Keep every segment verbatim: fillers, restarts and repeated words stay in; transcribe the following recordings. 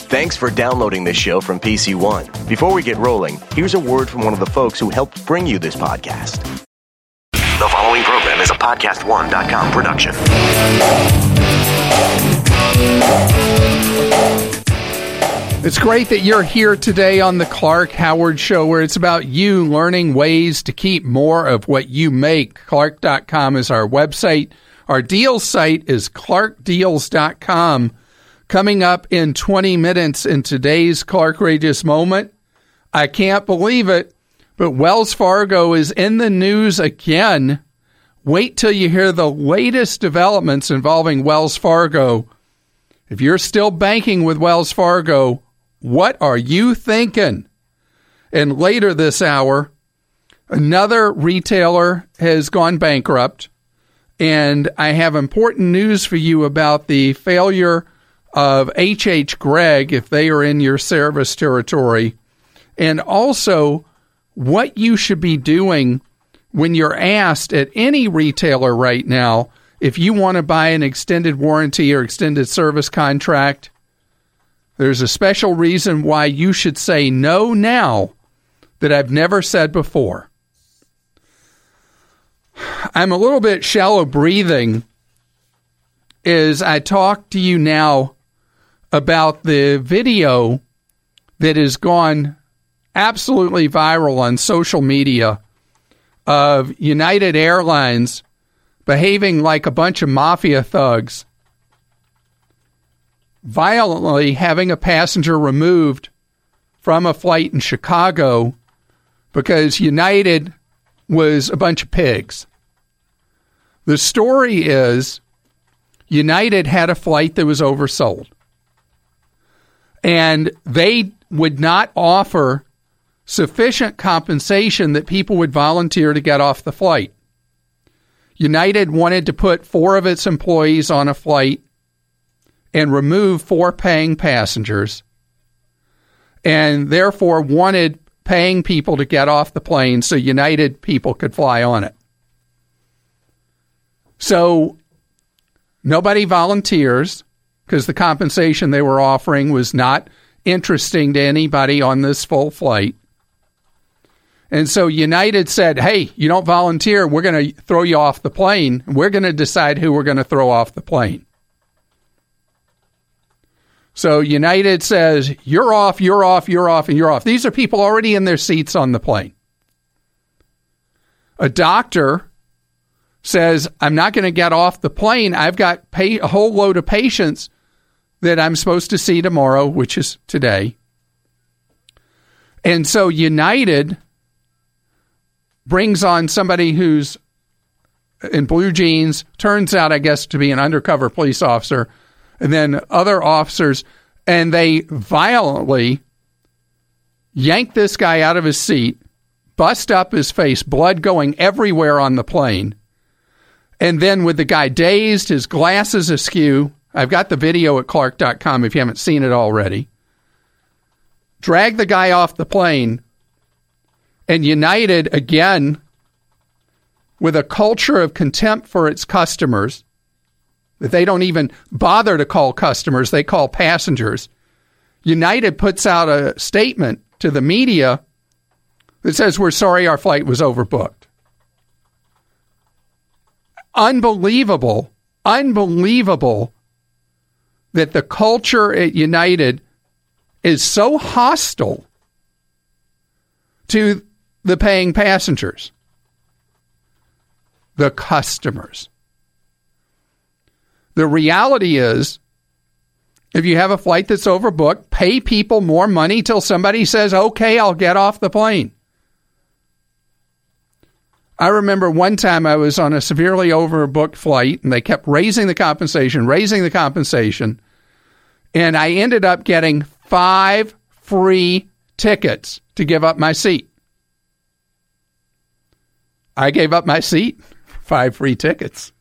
Thanks for downloading this show from P C One. Before we get rolling, here's a word from one of the folks who helped bring you this podcast. The following program is a podcast one dot com production. It's great that you're here today on the Clark Howard Show, where it's about you learning ways to keep more of what you make. Clark dot com is our website. Our deal site is Clark Deals dot com. Coming up in twenty minutes in today's Clarkrageous Moment, I can't believe it, but Wells Fargo is in the news again. Wait till you hear the latest developments involving Wells Fargo. If you're still banking with Wells Fargo, what are you thinking? And later this hour, another retailer has gone bankrupt, and I have important news for you about the failure of H H. Gregg, if they are in your service territory, and also what you should be doing when you're asked at any retailer right now if you want to buy an extended warranty or extended service contract. There's a special reason why you should say no now that I've never said before. I'm a little bit shallow breathing as I talk to you now about the video that has gone absolutely viral on social media of United Airlines behaving like a bunch of mafia thugs, violently having a passenger removed from a flight in Chicago because United was a bunch of pigs. The story is United had a flight that was oversold, and they would not offer sufficient compensation that people would volunteer to get off the flight. United wanted to put four of its employees on a flight and remove four paying passengers, and therefore wanted paying people to get off the plane so United people could fly on it. So nobody volunteers because the compensation they were offering was not interesting to anybody on this full flight. And so United said, hey, you don't volunteer, we're going to throw you off the plane. We're going to decide who we're going to throw off the plane. So United says, you're off, you're off, you're off, and you're off. These are people already in their seats on the plane. A doctor says, I'm not going to get off the plane. I've got pay- a whole load of patients that I'm supposed to see tomorrow, which is today. And so United brings on somebody who's in blue jeans, turns out, I guess, to be an undercover police officer, and then other officers, and they violently yank this guy out of his seat, bust up his face, blood going everywhere on the plane, and then with the guy dazed, his glasses askew. I've got the video at Clark dot com if you haven't seen it already. Drag the guy off the plane, and United, again, with a culture of contempt for its customers, that they don't even bother to call customers, they call passengers. United puts out a statement to the media that says, we're sorry our flight was overbooked. Unbelievable, unbelievable that the culture at United is so hostile to the paying passengers, the customers. The reality is, if you have a flight that's overbooked, pay people more money till somebody says, okay, I'll get off the plane. I remember one time I was on a severely overbooked flight, and they kept raising the compensation, raising the compensation, and I ended up getting five free tickets to give up my seat. I gave up my seat, five free tickets.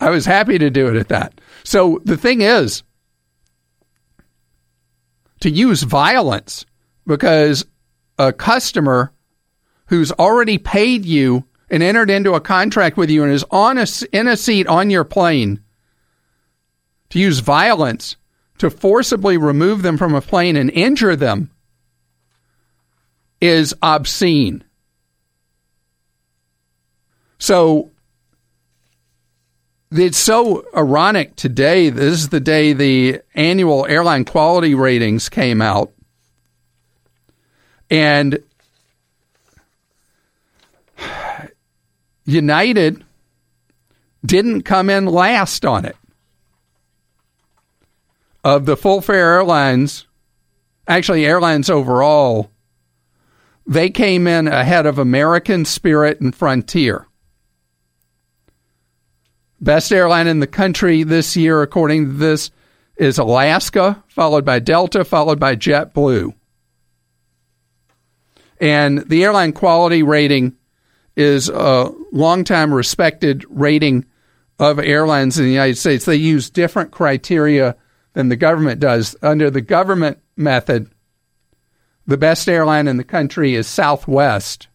I was happy to do it at that. So the thing is, to use violence because a customer who's already paid you and entered into a contract with you and is on a, in a seat on your plane, to use violence to forcibly remove them from a plane and injure them is obscene. So it's so ironic today. This is the day the annual airline quality ratings came out. And United didn't come in last on it. Of the full fare airlines, actually airlines overall, they came in ahead of American, Spirit, and Frontier. Best airline in the country this year, according to this, is Alaska, followed by Delta, followed by JetBlue. And the airline quality rating is a long-time respected rating of airlines in the United States. They use different criteria than the government does. Under the government method, the best airline in the country is Southwest,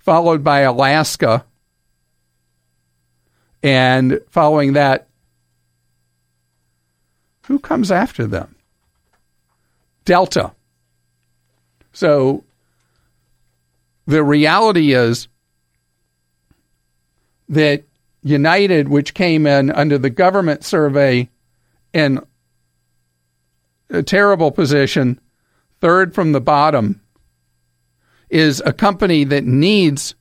followed by Alaska, and following that, who comes after them? Delta. So the reality is that United, which came in under the government survey in a terrible position, third from the bottom, is a company that needs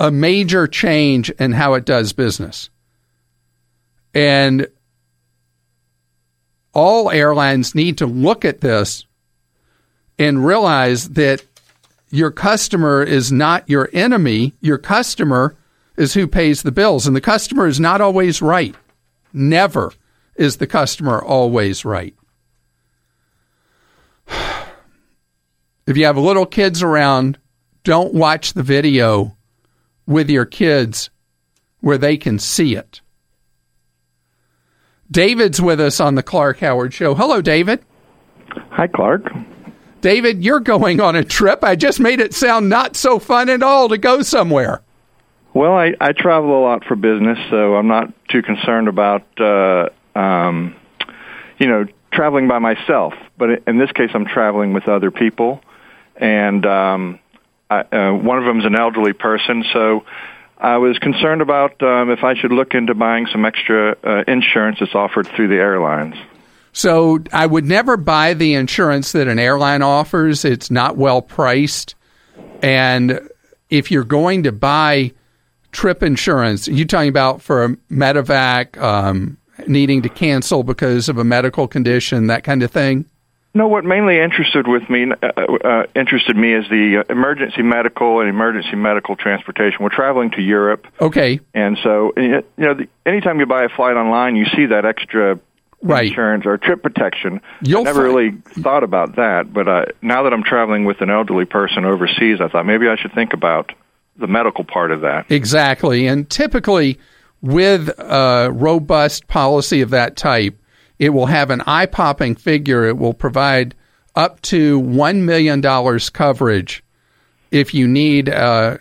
a major change in how it does business. And all airlines need to look at this and realize that your customer is not your enemy. Your customer is who pays the bills. And the customer is not always right. Never is the customer always right. If you have little kids around, don't watch the video with your kids where they can see it. David's with us on the Clark Howard Show. Hello, David. Hi, Clark. David, you're going on a trip. I just made it sound not so fun at all to go somewhere. Well, I, I travel a lot for business, so I'm not too concerned about, uh, um, you know, traveling by myself. But in this case, I'm traveling with other people, and um, I, uh, one of them is an elderly person, so I was concerned about um, if I should look into buying some extra uh, insurance that's offered through the airlines. So I would never buy the insurance that an airline offers. It's not well priced. And if you're going to buy trip insurance, you're talking about for a medevac, um, needing to cancel because of a medical condition, that kind of thing? No, what mainly interested with me uh, uh, interested me is the emergency medical and emergency medical transportation. We're traveling to Europe. Okay. And so, you know, anytime you buy a flight online, you see that extra right. insurance or trip protection. You'll I never find, really thought about that, but uh, now that I'm traveling with an elderly person overseas, I thought maybe I should think about the medical part of that. Exactly, and typically with a robust policy of that type, it will have an eye-popping figure. It will provide up to one million dollars coverage if you need uh,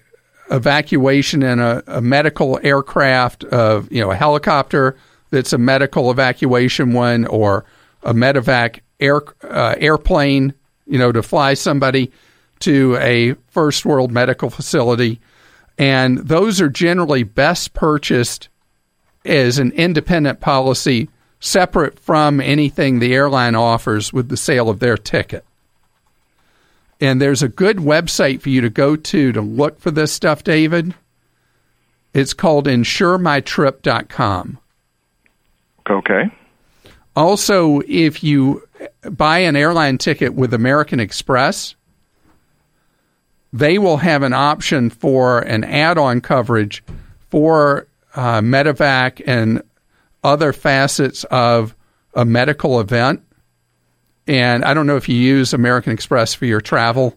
evacuation in a, a medical aircraft, of, you know, a helicopter, that's a medical evacuation one, or a medevac air, uh, airplane, you know, to fly somebody to a first world medical facility. And those are generally best purchased as an independent policy, separate from anything the airline offers with the sale of their ticket. And there's a good website for you to go to to look for this stuff, David. It's called insure my trip dot com. Okay. Also, if you buy an airline ticket with American Express, they will have an option for an add-on coverage for uh, medevac and other facets of a medical event. And I don't know if you use American Express for your travel.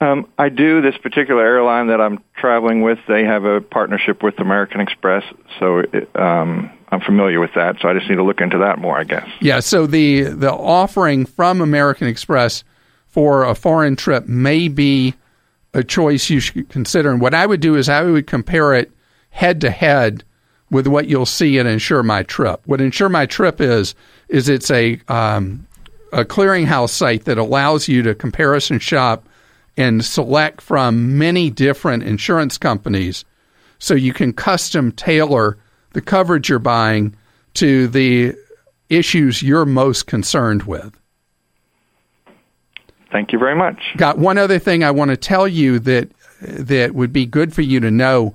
Um, I do. This particular airline that I'm traveling with, they have a partnership with American Express, so it, um, I'm familiar with that, so I just need to look into that more, I guess. Yeah, so the, the offering from American Express for a foreign trip may be a choice you should consider. And what I would do is I would compare it head-to-head with what you'll see in Insure My Trip. What Insure My Trip is, is it's a um, a clearinghouse site that allows you to comparison shop and select from many different insurance companies, so you can custom tailor the coverage you're buying to the issues you're most concerned with. Thank you very much. Got one other thing I want to tell you that that would be good for you to know.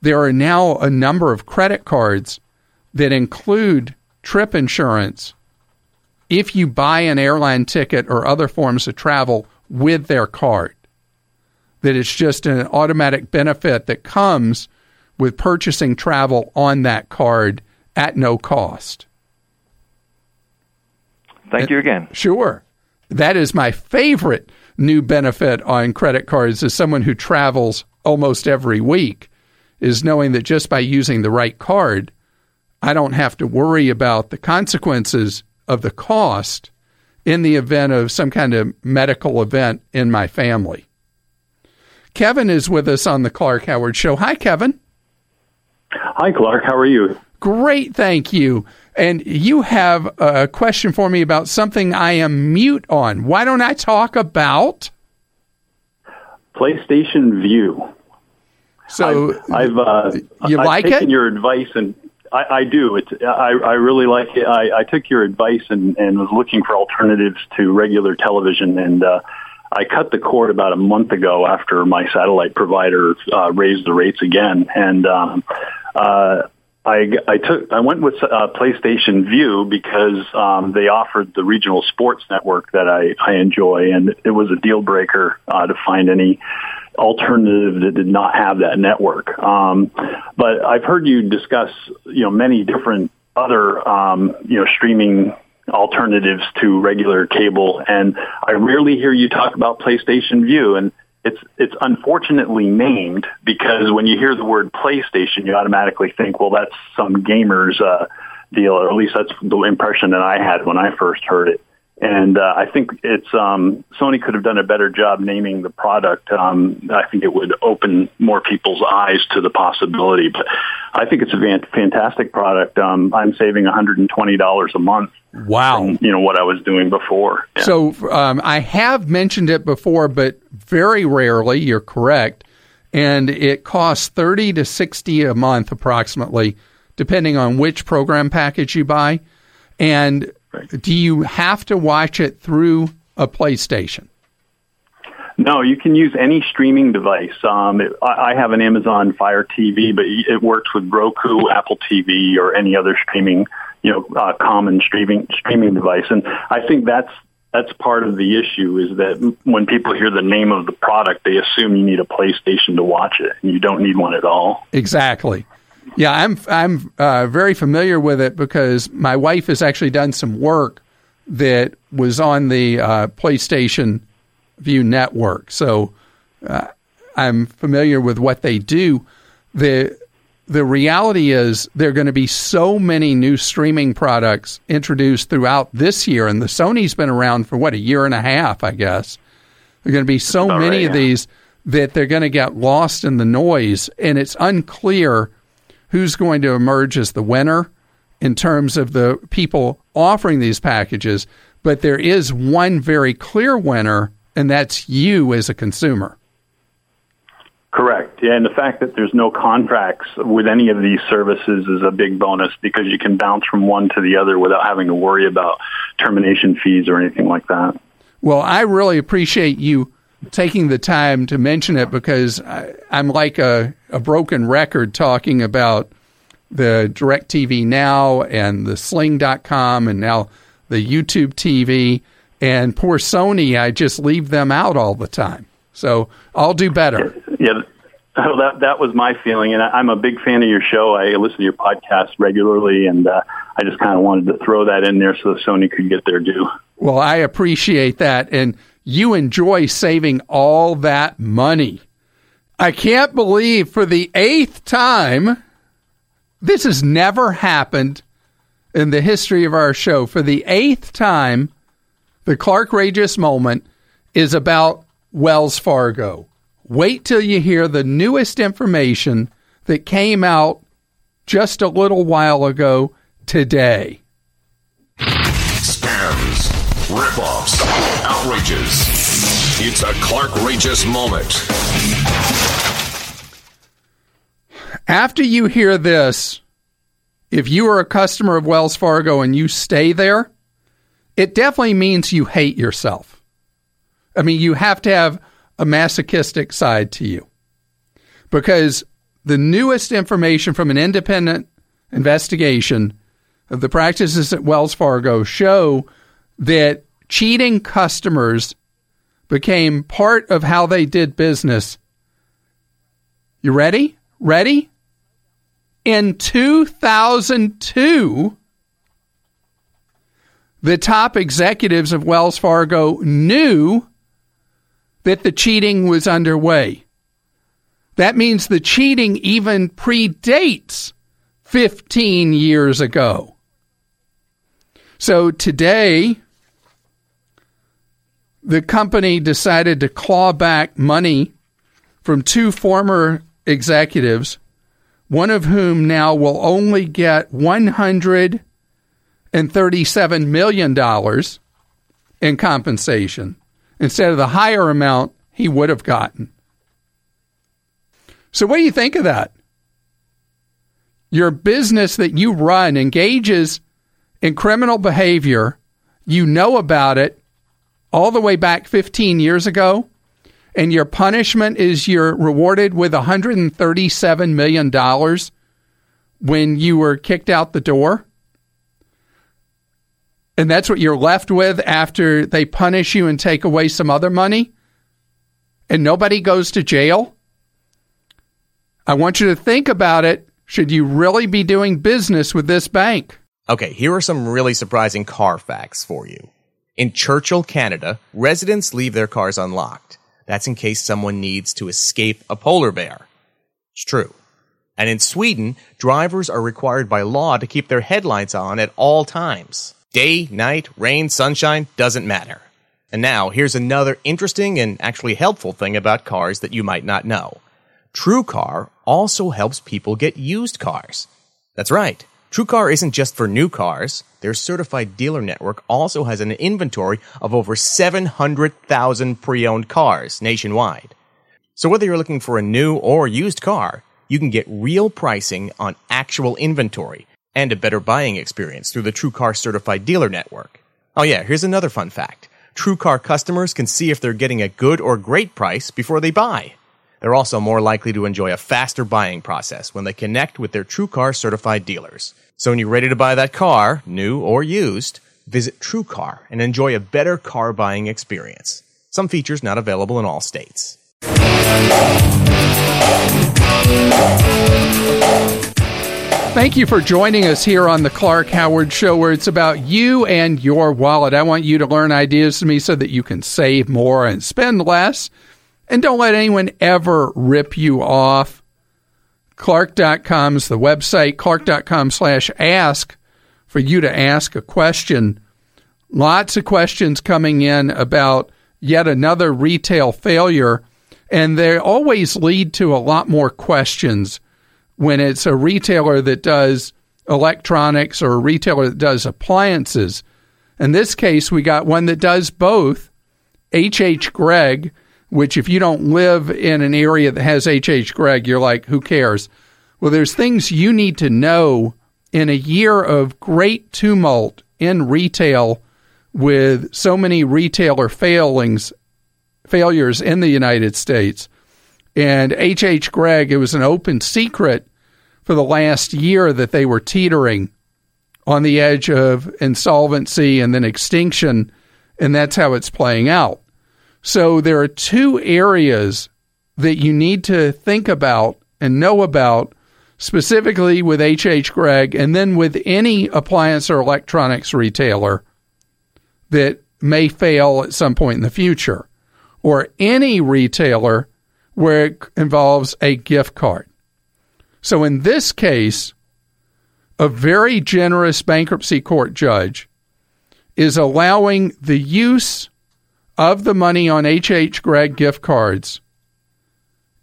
There are now a number of credit cards that include trip insurance if you buy an airline ticket or other forms of travel with their card. That it's just an automatic benefit that comes with purchasing travel on that card at no cost. Thank you again. Sure. That is my favorite new benefit on credit cards as someone who travels almost every week, is knowing that just by using the right card, I don't have to worry about the consequences of the cost in the event of some kind of medical event in my family. Kevin is with us on the Clark Howard Show. Hi, Kevin. Hi, Clark. How are you? Great, thank you. And you have a question for me about something I am mute on. Why don't I talk about PlayStation Vue? So I've, I've uh, you I've like taken it? Your advice, and I, I do. It's I, I really like it. I, I took your advice and, and was looking for alternatives to regular television, and uh, I cut the cord about a month ago after my satellite provider uh, raised the rates again, and. Um, uh, I, I took I went with uh, PlayStation Vue because um, they offered the regional sports network that I, I enjoy, and it was a deal breaker uh, to find any alternative that did not have that network. Um, but I've heard you discuss, you know, many different other um, you know streaming alternatives to regular cable, and I rarely hear you talk about PlayStation Vue. And It's it's unfortunately named because when you hear the word PlayStation, you automatically think, well, that's some gamer's uh, deal, or at least that's the impression that I had when I first heard it. And uh, I think it's um, Sony could have done a better job naming the product. Um, I think it would open more people's eyes to the possibility. But I think it's a fantastic product. Um, I'm saving one hundred twenty dollars a month. Wow. From, you know, what I was doing before. Yeah. So um, I have mentioned it before, but very rarely. You're correct. And it costs thirty to sixty a month approximately, depending on which program package you buy. And do you have to watch it through a PlayStation? No, you can use any streaming device. Um, it, I, I have an Amazon Fire T V, but it works with Roku, Apple T V, or any other streaming, you know, uh, common streaming streaming device. And I think that's that's part of the issue, is that when people hear the name of the product, they assume you need a PlayStation to watch it, and you don't need one at all. Exactly. Yeah, I'm I'm uh, very familiar with it because my wife has actually done some work that was on the uh, PlayStation Vue network, so uh, I'm familiar with what they do. the The reality is there are going to be so many new streaming products introduced throughout this year, and the Sony's been around for what, a year and a half, I guess. There are going to be so All many right, of yeah. these that they're going to get lost in the noise, and it's unclear who's going to emerge as the winner in terms of the people offering these packages. But there is one very clear winner, and that's you as a consumer. Correct. Yeah, and the fact that there's no contracts with any of these services is a big bonus, because you can bounce from one to the other without having to worry about termination fees or anything like that. Well, I really appreciate you taking the time to mention it, because I, I'm like a, a broken record talking about the DirecTV Now and the Sling dot com and now the YouTube T V, and poor Sony, I just leave them out all the time. So I'll do better. Yeah, yeah, that that was my feeling, and I, I'm a big fan of your show. I listen to your podcast regularly, and uh, I just kind of wanted to throw that in there so Sony could get their due. Well, I appreciate that, and you enjoy saving all that money. I can't believe for the eighth time, this has never happened in the history of our show. For the eighth time, the Clark-rageous moment is about Wells Fargo. Wait till you hear the newest information that came out just a little while ago today. Scams, ripoffs, outrages. It's a Clark-rageous moment. After you hear this, if you are a customer of Wells Fargo and you stay there, it definitely means you hate yourself. I mean, you have to have a masochistic side to you, because the newest information from an independent investigation of the practices at Wells Fargo show that cheating customers became part of how they did business. You ready? Ready? In two thousand two, the top executives of Wells Fargo knew that the cheating was underway. That means the cheating even predates fifteen years ago. So today, the company decided to claw back money from two former executives, one of whom now will only get one hundred thirty-seven million dollars in compensation instead of the higher amount he would have gotten. So what do you think of that? Your business that you run engages in criminal behavior. You know about it all the way back fifteen years ago, and your punishment is you're rewarded with one hundred thirty-seven million dollars when you were kicked out the door. And that's what you're left with after they punish you and take away some other money, and nobody goes to jail. I want you to think about it. Should you really be doing business with this bank? Okay, here are some really surprising car facts for you. In Churchill, Canada, residents leave their cars unlocked. That's in case someone needs to escape a polar bear. It's true. And in Sweden, drivers are required by law to keep their headlights on at all times. Day, night, rain, sunshine, doesn't matter. And now, here's another interesting and actually helpful thing about cars that you might not know. TrueCar also helps people get used cars. That's right. TrueCar isn't just for new cars. Their certified dealer network also has an inventory of over seven hundred thousand pre-owned cars nationwide. So whether you're looking for a new or used car, you can get real pricing on actual inventory and a better buying experience through the TrueCar certified dealer network. Oh yeah, here's another fun fact. TrueCar customers can see if they're getting a good or great price before they buy. They're also more likely to enjoy a faster buying process when they connect with their TrueCar certified dealers. So when you're ready to buy that car, new or used, visit TrueCar and enjoy a better car buying experience. Some features not available in all states. Thank you for joining us here on the Clark Howard Show, where it's about you and your wallet. I want you to learn ideas from me so that you can save more and spend less. And don't let anyone ever rip you off. Clark dot com is the website. Clark dot com slash ask for you to ask a question. Lots of questions coming in about yet another retail failure. And they always lead to a lot more questions when it's a retailer that does electronics or a retailer that does appliances. In this case, we got one that does both. H H. Gregg, which if you don't live in an area that has H H. Gregg, you're like, who cares? Well, there's things you need to know in a year of great tumult in retail with so many retailer failings, failures in the United States. And H H. Gregg, it was an open secret for the last year that they were teetering on the edge of insolvency and then extinction, and that's how it's playing out. So there are two areas that you need to think about and know about, specifically with H H. Gregg and then with any appliance or electronics retailer that may fail at some point in the future, or any retailer where it involves a gift card. So in this case, a very generous bankruptcy court judge is allowing the use of the money on H H. Gregg gift cards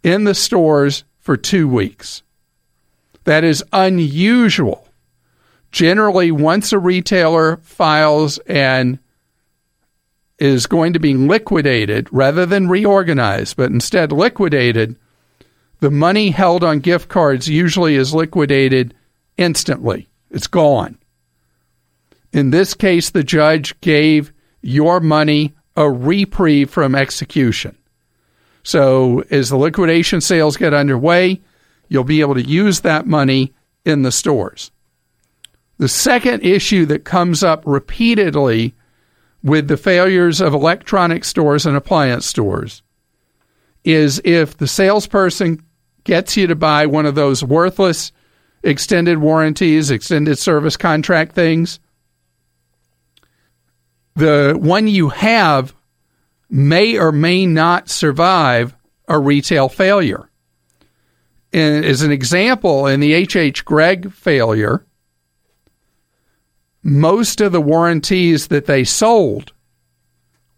in the stores for two weeks. That is unusual. Generally, once a retailer files and is going to be liquidated, rather than reorganized, but instead liquidated, the money held on gift cards usually is liquidated instantly. It's gone. In this case, the judge gave your money a reprieve from execution. So as the liquidation sales get underway, you'll be able to use that money in the stores. The second issue that comes up repeatedly with the failures of electronic stores and appliance stores is if the salesperson gets you to buy one of those worthless extended warranties, extended service contract things, the one you have may or may not survive a retail failure. And as an example, in the H H. Gregg failure, most of the warranties that they sold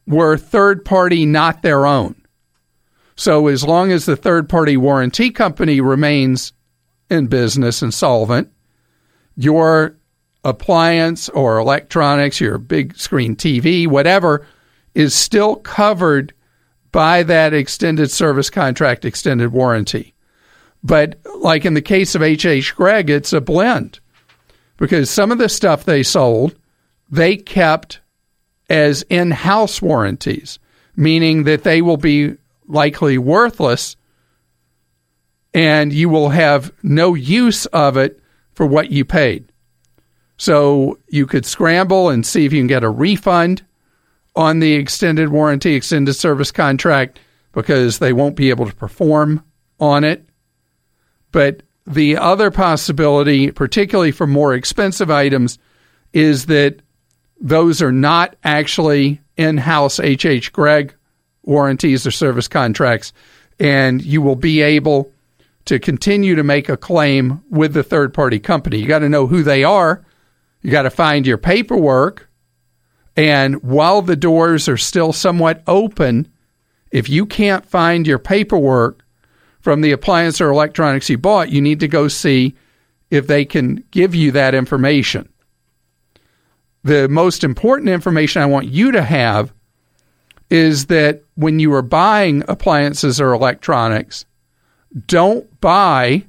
were third-party, not their own. So as long as the third-party warranty company remains in business and solvent, your appliance or electronics, your big screen T V, whatever, is still covered by that extended service contract, extended warranty. But like in the case of H H. Gregg, it's a blend, because some of the stuff they sold, they kept as in-house warranties, meaning that they will be likely worthless and you will have no use of it for what you paid. So you could scramble and see if you can get a refund on the extended warranty, extended service contract, because they won't be able to perform on it. But the other possibility, particularly for more expensive items, is that those are not actually in-house H H. Gregg warranties or service contracts, and you will be able to continue to make a claim with the third-party company. You got to know who they are. You got to find your paperwork. And while the doors are still somewhat open, if you can't find your paperwork from the appliance or electronics you bought, you need to go see if they can give you that information. The most important information I want you to have is that when you are buying appliances or electronics, don't buy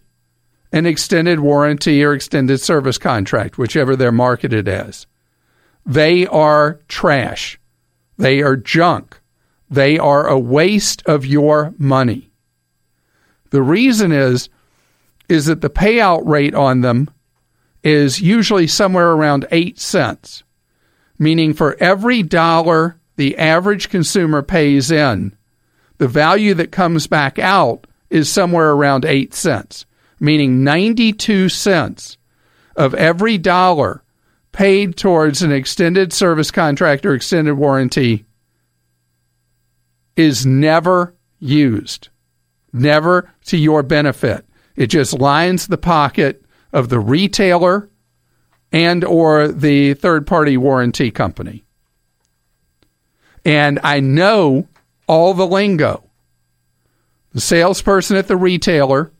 an extended warranty or extended service contract, whichever they're marketed as. They are trash. They are junk. They are a waste of your money. The reason is, is that the payout rate on them is usually somewhere around eight cents, meaning for every dollar the average consumer pays in, the value that comes back out is somewhere around eight cents, meaning ninety-two cents of every dollar paid towards an extended service contract or extended warranty is never used, never to your benefit. It just lines the pocket of the retailer and or the third-party warranty company. And I know all the lingo. The salesperson at the retailer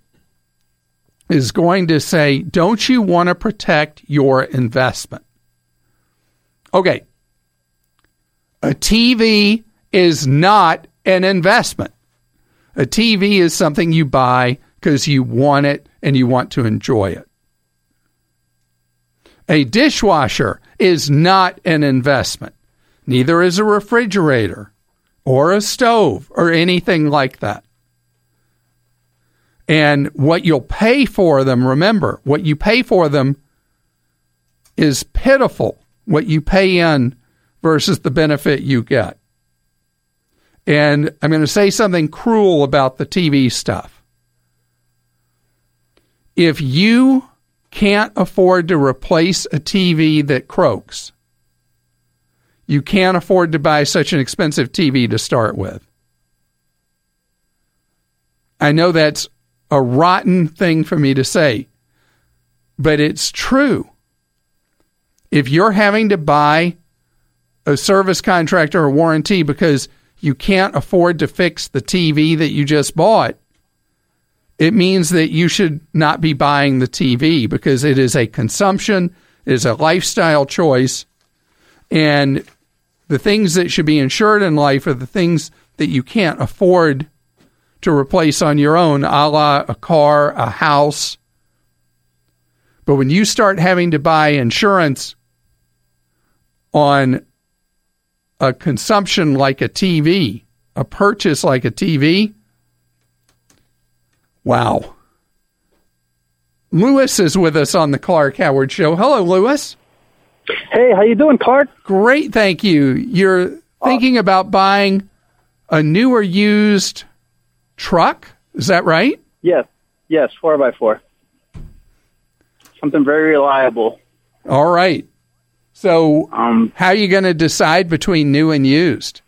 is going to say, don't you want to protect your investment? Okay, a T V is not an investment. A T V is something you buy because you want it and you want to enjoy it. A dishwasher is not an investment. Neither is a refrigerator or a stove or anything like that. And what you'll pay for them, remember, what you pay for them is pitiful, what you pay in versus the benefit you get. And I'm going to say something cruel about the T V stuff. If you can't afford to replace a T V that croaks, you can't afford to buy such an expensive T V to start with. I know that's a rotten thing for me to say, but it's true. If you're having to buy a service contract or a warranty because you can't afford to fix the T V that you just bought, it means that you should not be buying the T V because it is a consumption, it is a lifestyle choice, and the things that should be insured in life are the things that you can't afford to replace on your own, a la a car, a house. But when you start having to buy insurance on a consumption like a T V, a purchase like a T V, wow. Lewis is with us on the Clark Howard Show. Hello, Lewis. Hey, how you doing, Clark? Great, thank you. You're thinking about buying a new or used truck? Is that right? Yes, yes, four by four. Something very reliable. All right. So um, how are you going to decide between new and used?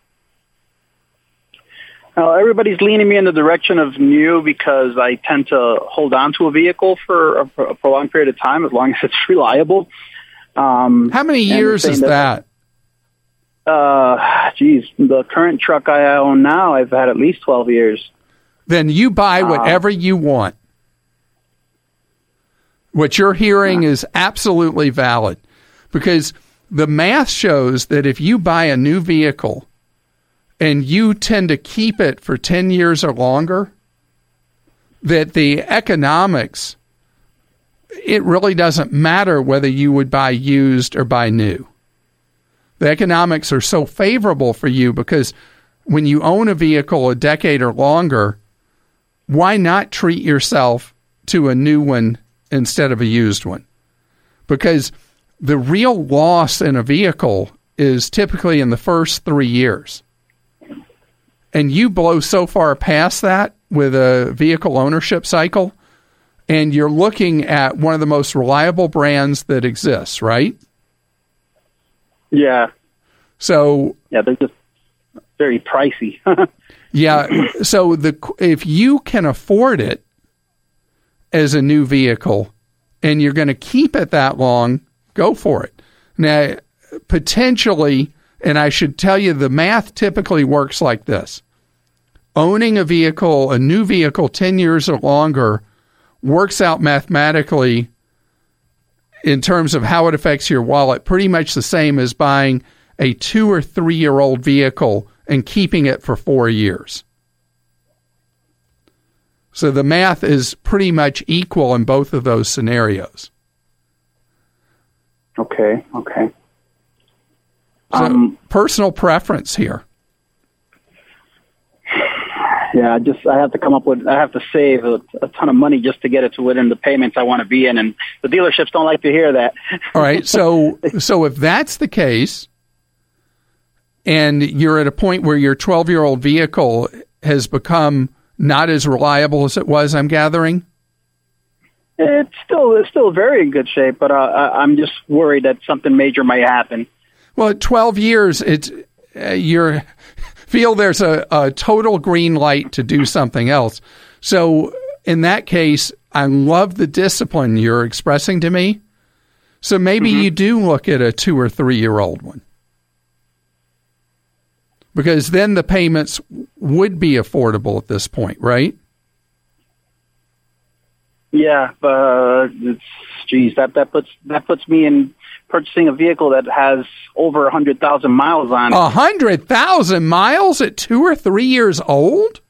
Uh, everybody's leaning me in the direction of new because I tend to hold on to a vehicle for a, a prolonged period of time as long as it's reliable. Um, How many years is that? that? Uh, geez, the current truck I own now, I've had at least twelve years. Then you buy whatever uh, you want. What you're hearing yeah. is absolutely valid because the math shows that if you buy a new vehicle and you tend to keep it for ten years or longer, that the economics, it really doesn't matter whether you would buy used or buy new. The economics are so favorable for you because when you own a vehicle a decade or longer, why not treat yourself to a new one instead of a used one? Because the real loss in a vehicle is typically in the first three years. And you blow so far past that with a vehicle ownership cycle, and you're looking at one of the most reliable brands that exists, right? Yeah. So yeah, they're just very pricey. yeah. So the if you can afford it as a new vehicle, and you're going to keep it that long, go for it. Now, potentially, and I should tell you, the math typically works like this. Owning a vehicle, a new vehicle, ten years or longer, works out mathematically in terms of how it affects your wallet, pretty much the same as buying a two- or three-year-old vehicle and keeping it for four years. So the math is pretty much equal in both of those scenarios. Okay, okay. So um, personal preference here. Yeah, I just I have to come up with I have to save a, a ton of money just to get it to within the payments I want to be in, and the dealerships don't like to hear that. All right, so so if that's the case, and you're at a point where your twelve-year-old vehicle has become not as reliable as it was, I'm gathering. It's still it's still very in good shape, but uh, I, I'm just worried that something major might happen. Well, at twelve years, it's uh, you feel there's a, a total green light to do something else. So in that case, I love the discipline you're expressing to me. So maybe mm-hmm. you do look at a two or three year old one, because then the payments would be affordable at this point, right? Yeah, but it's, geez, that that puts that puts me in. Purchasing a vehicle that has over a hundred thousand miles on it. A hundred thousand miles at two or three years old?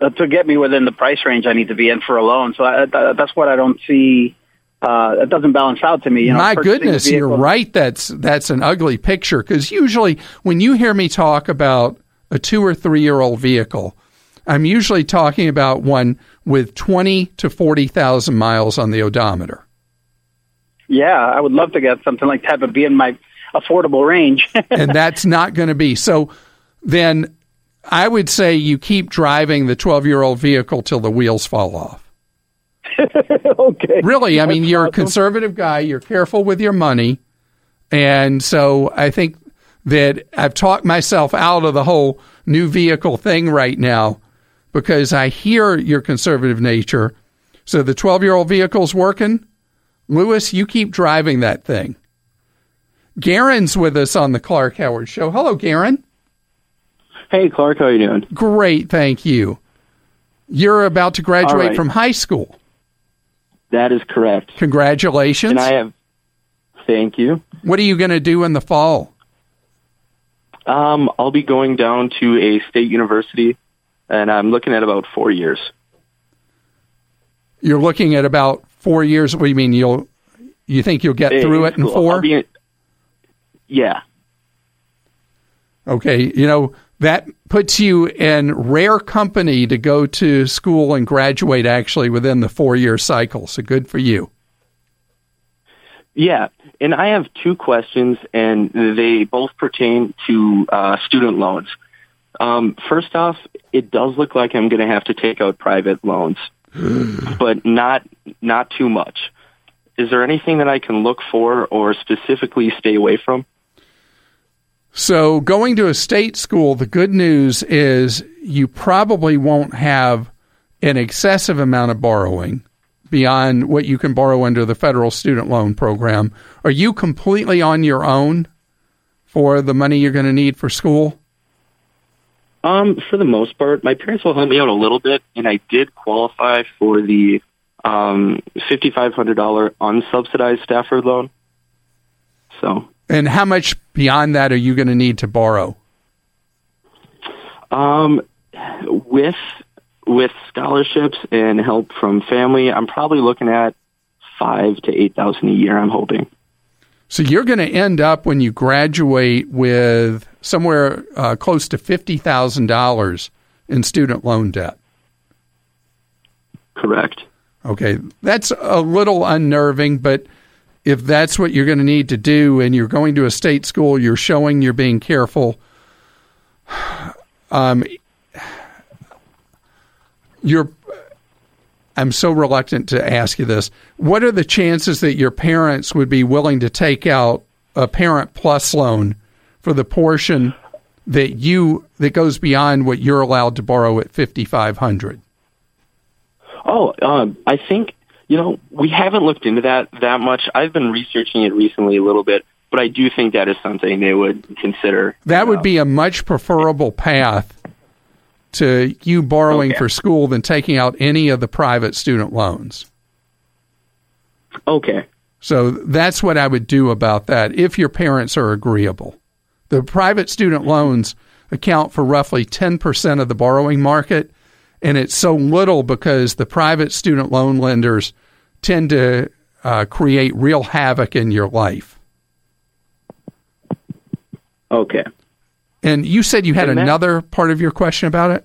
Uh, to get me within the price range I need to be in for a loan. So I, th- that's what I don't see. Uh, it doesn't balance out to me. You know, my goodness, you're right. That's that's an ugly picture, because usually when you hear me talk about a two or three year old vehicle, I'm usually talking about one with twenty to forty thousand miles on the odometer. Yeah, I would love to get something like that, but be in my affordable range. And that's not going to be. So then I would say you keep driving the twelve-year-old vehicle till the wheels fall off. Okay. Really, I mean, that's you're awesome. A conservative guy. You're careful with your money. And so I think that I've talked myself out of the whole new vehicle thing right now, because I hear your conservative nature. So the twelve-year-old vehicle's working. Lewis, you keep driving that thing. Garen's with us on the Clark Howard Show. Hello, Garen. Hey, Clark. How are you doing? Great, thank you. You're about to graduate right. from high school. That is correct. Congratulations. And I have, thank you. What are you going to do in the fall? Um, I'll be going down to a state university, and I'm looking at about four years. You're looking at about four years? What do you mean? You'll, you think you'll get hey, through it in four? I'll be in, yeah. Okay, you know, that puts you in rare company to go to school and graduate actually within the four-year cycle, so good for you. Yeah, and I have two questions, and they both pertain to uh, student loans. Um, first off, it does look like I'm going to have to take out private loans, but not not too much. Is there anything that I can look for or specifically stay away from? So going to a state school, the good news is you probably won't have an excessive amount of borrowing beyond what you can borrow under the federal student loan program. Are you completely on your own for the money you're going to need for school? Um, for the most part, my parents will help me out a little bit, and I did qualify for the um, five thousand five hundred dollars unsubsidized Stafford loan. So. And how much beyond that are you going to need to borrow? Um, with with scholarships and help from family, I'm probably looking at five to eight thousand a year. I'm hoping. So you're going to end up when you graduate with somewhere uh, close to fifty thousand dollars in student loan debt. Correct. Okay, that's a little unnerving, but. If that's what you're going to need to do and you're going to a state school, you're showing you're being careful. Um, you're, I'm so reluctant to ask you this. What are the chances that your parents would be willing to take out a Parent Plus loan for the portion that you that goes beyond what you're allowed to borrow at fifty-five hundred dollars? Oh, um, I think... You know, we haven't looked into that that much. I've been researching it recently a little bit, but I do think that is something they would consider. That would uh, be a much preferable path to you borrowing okay. for school than taking out any of the private student loans. Okay. So that's what I would do about that, if your parents are agreeable. The private student loans account for roughly ten percent of the borrowing market, and it's so little because the private student loan lenders tend to uh, create real havoc in your life. Okay. And you said you had and another that, part of your question about it?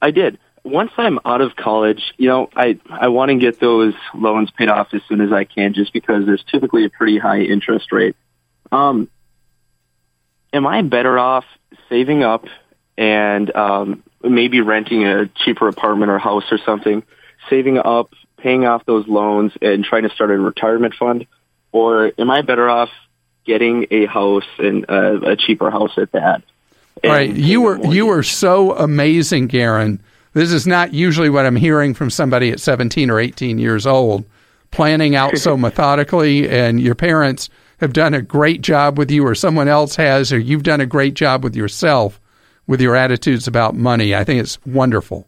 I did. Once I'm out of college, you know, I, I want to get those loans paid off as soon as I can just because there's typically a pretty high interest rate. Um, am I better off saving up and... Um, maybe renting a cheaper apartment or house or something, saving up, paying off those loans, and trying to start a retirement fund? Or am I better off getting a house and uh, a cheaper house at that? All right. You were, you were so amazing, Garen. This is not usually what I'm hearing from somebody at seventeen or eighteen years old, planning out so methodically, and your parents have done a great job with you, or someone else has, or you've done a great job with yourself. With your attitudes about money. I think it's wonderful.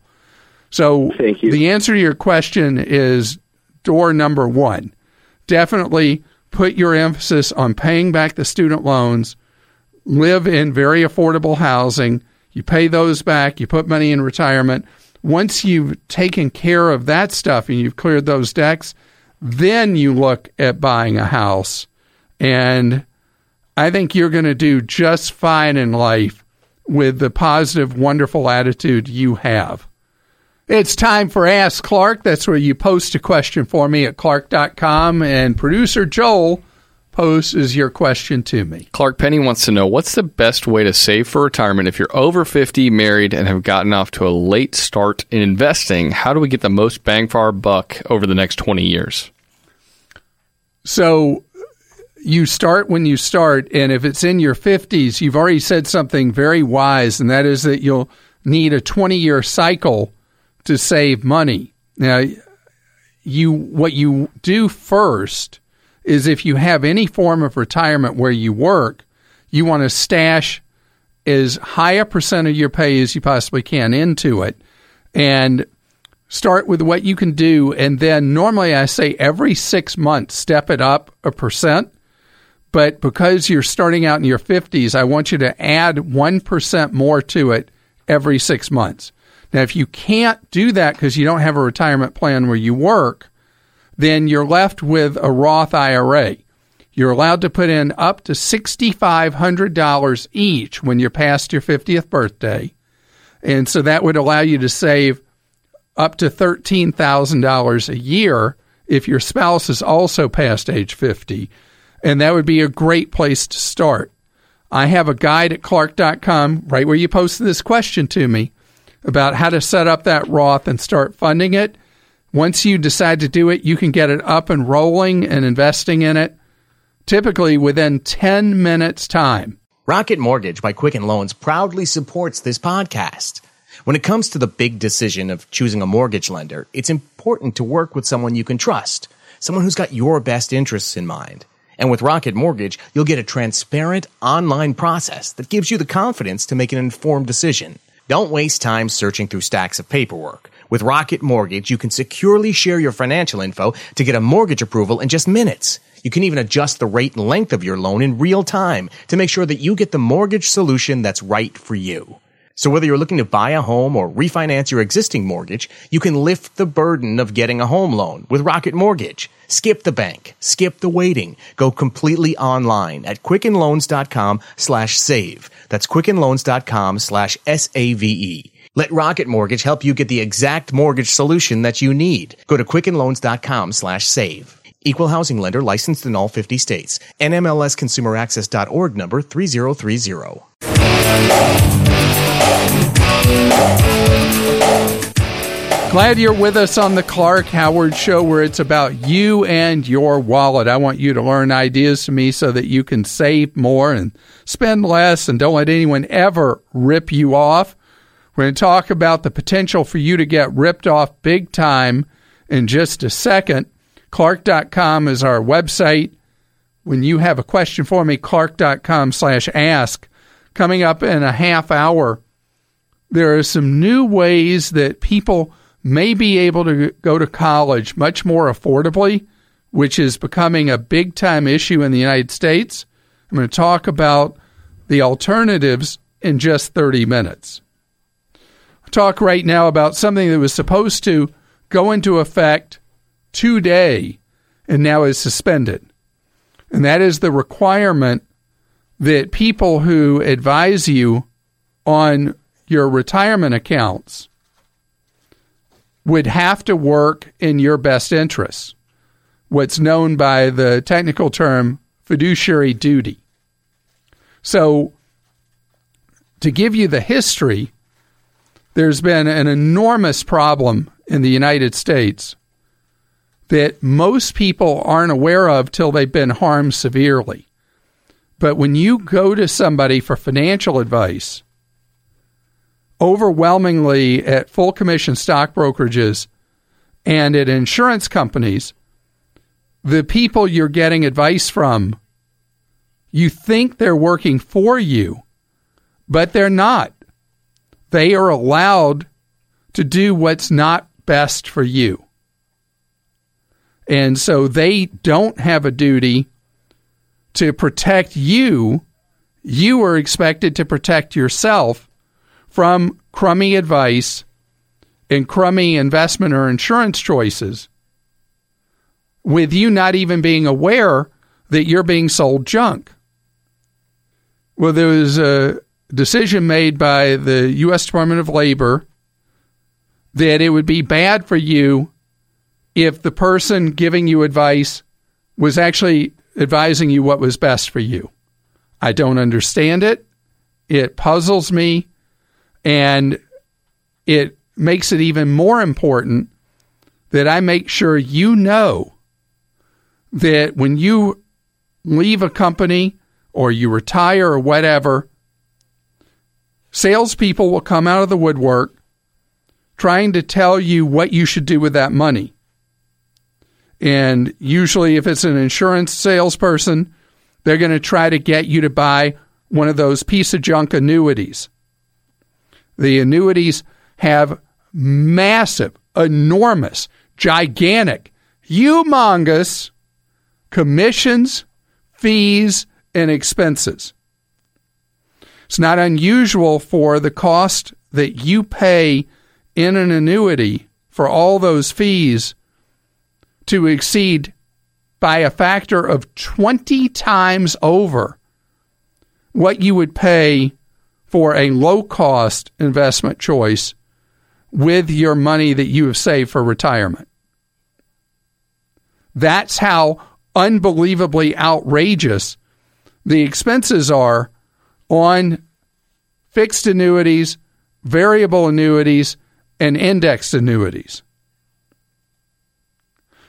So Thank you. The answer to your question is door number one. Definitely put your emphasis on paying back the student loans, live in very affordable housing. You pay those back, you put money in retirement. Once you've taken care of that stuff and you've cleared those decks, then you look at buying a house. And I think you're going to do just fine in life with the positive, wonderful attitude you have. It's time for Ask Clark. That's where you post a question for me at Clark dot com, and producer Joel poses your question to me. Clark Penny wants to know, what's the best way to save for retirement if you're over fifty, married, and have gotten off to a late start in investing? How do we get the most bang for our buck over the next twenty years? So... You start when you start, and if it's in your fifties, you've already said something very wise, and that is that you'll need a twenty-year cycle to save money. Now, you what you do first is if you have any form of retirement where you work, you want to stash as high a percent of your pay as you possibly can into it, and start with what you can do. And then normally I say every six months, step it up a percent. But because you're starting out in your fifties, I want you to add one percent more to it every six months. Now, if you can't do that because you don't have a retirement plan where you work, then you're left with a Roth I R A. You're allowed to put in up to six thousand five hundred dollars each when you're past your fiftieth birthday. And so that would allow you to save up to thirteen thousand dollars a year if your spouse is also past age fifty. And that would be a great place to start. I have a guide at Clark dot com, right where you posted this question to me, about how to set up that Roth and start funding it. Once you decide to do it, you can get it up and rolling and investing in it, typically within ten minutes' time. Rocket Mortgage by Quicken Loans proudly supports this podcast. When it comes to the big decision of choosing a mortgage lender, it's important to work with someone you can trust, someone who's got your best interests in mind. And with Rocket Mortgage, you'll get a transparent online process that gives you the confidence to make an informed decision. Don't waste time searching through stacks of paperwork. With Rocket Mortgage, you can securely share your financial info to get a mortgage approval in just minutes. You can even adjust the rate and length of your loan in real time to make sure that you get the mortgage solution that's right for you. So whether you're looking to buy a home or refinance your existing mortgage, you can lift the burden of getting a home loan with Rocket Mortgage. Skip the bank. Skip the waiting. Go completely online at quickenloans.com slash save. That's quickenloans.com slash S A V E. Let Rocket Mortgage help you get the exact mortgage solution that you need. Go to quickenloans.com slash save. Equal housing lender licensed in all fifty states. N M L S consumer access dot org number three zero three zero. Glad you're with us on the Clark Howard Show, where it's about you and your wallet. I want you to learn ideas from me so that you can save more and spend less, and don't let anyone ever rip you off. We're going to talk about the potential for you to get ripped off big time in just a second. Clark dot com is our website. When you have a question for me, Clark dot com slash ask. Coming up in a half hour, there are some new ways that people may be able to go to college much more affordably, which is becoming a big-time issue in the United States. I'm going to talk about the alternatives in just thirty minutes. I'll talk right now about something that was supposed to go into effect today and now is suspended, and that is the requirement that people who advise you on your retirement accounts would have to work in your best interests, what's known by the technical term fiduciary duty. So to give you the history, there's been an enormous problem in the United States that most people aren't aware of till they've been harmed severely. But when you go to somebody for financial advice, overwhelmingly at full commission stock brokerages and at insurance companies, the people you're getting advice from, you think they're working for you, but they're not. They are allowed to do what's not best for you. And so they don't have a duty to protect you. You are expected to protect yourself from crummy advice and crummy investment or insurance choices, with you not even being aware that you're being sold junk. Well, there was a decision made by the U S Department of Labor that it would be bad for you if the person giving you advice was actually advising you what was best for you. I don't understand it. It puzzles me. And it makes it even more important that I make sure you know that when you leave a company or you retire or whatever, salespeople will come out of the woodwork trying to tell you what you should do with that money. And usually if it's an insurance salesperson, they're going to try to get you to buy one of those piece of junk annuities. The annuities have massive, enormous, gigantic, humongous commissions, fees, and expenses. It's not unusual for the cost that you pay in an annuity for all those fees to exceed by a factor of twenty times over what you would pay for a low-cost investment choice with your money that you have saved for retirement. That's how unbelievably outrageous the expenses are on fixed annuities, variable annuities, and indexed annuities.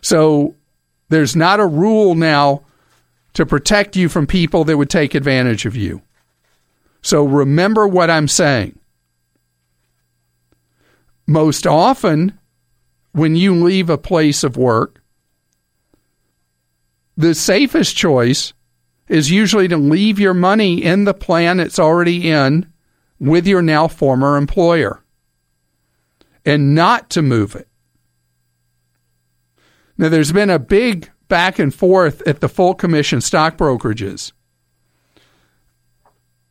So there's not a rule now to protect you from people that would take advantage of you. So remember what I'm saying. Most often, when you leave a place of work, the safest choice is usually to leave your money in the plan it's already in with your now former employer and not to move it. Now, there's been a big back and forth at the full commission stock brokerages.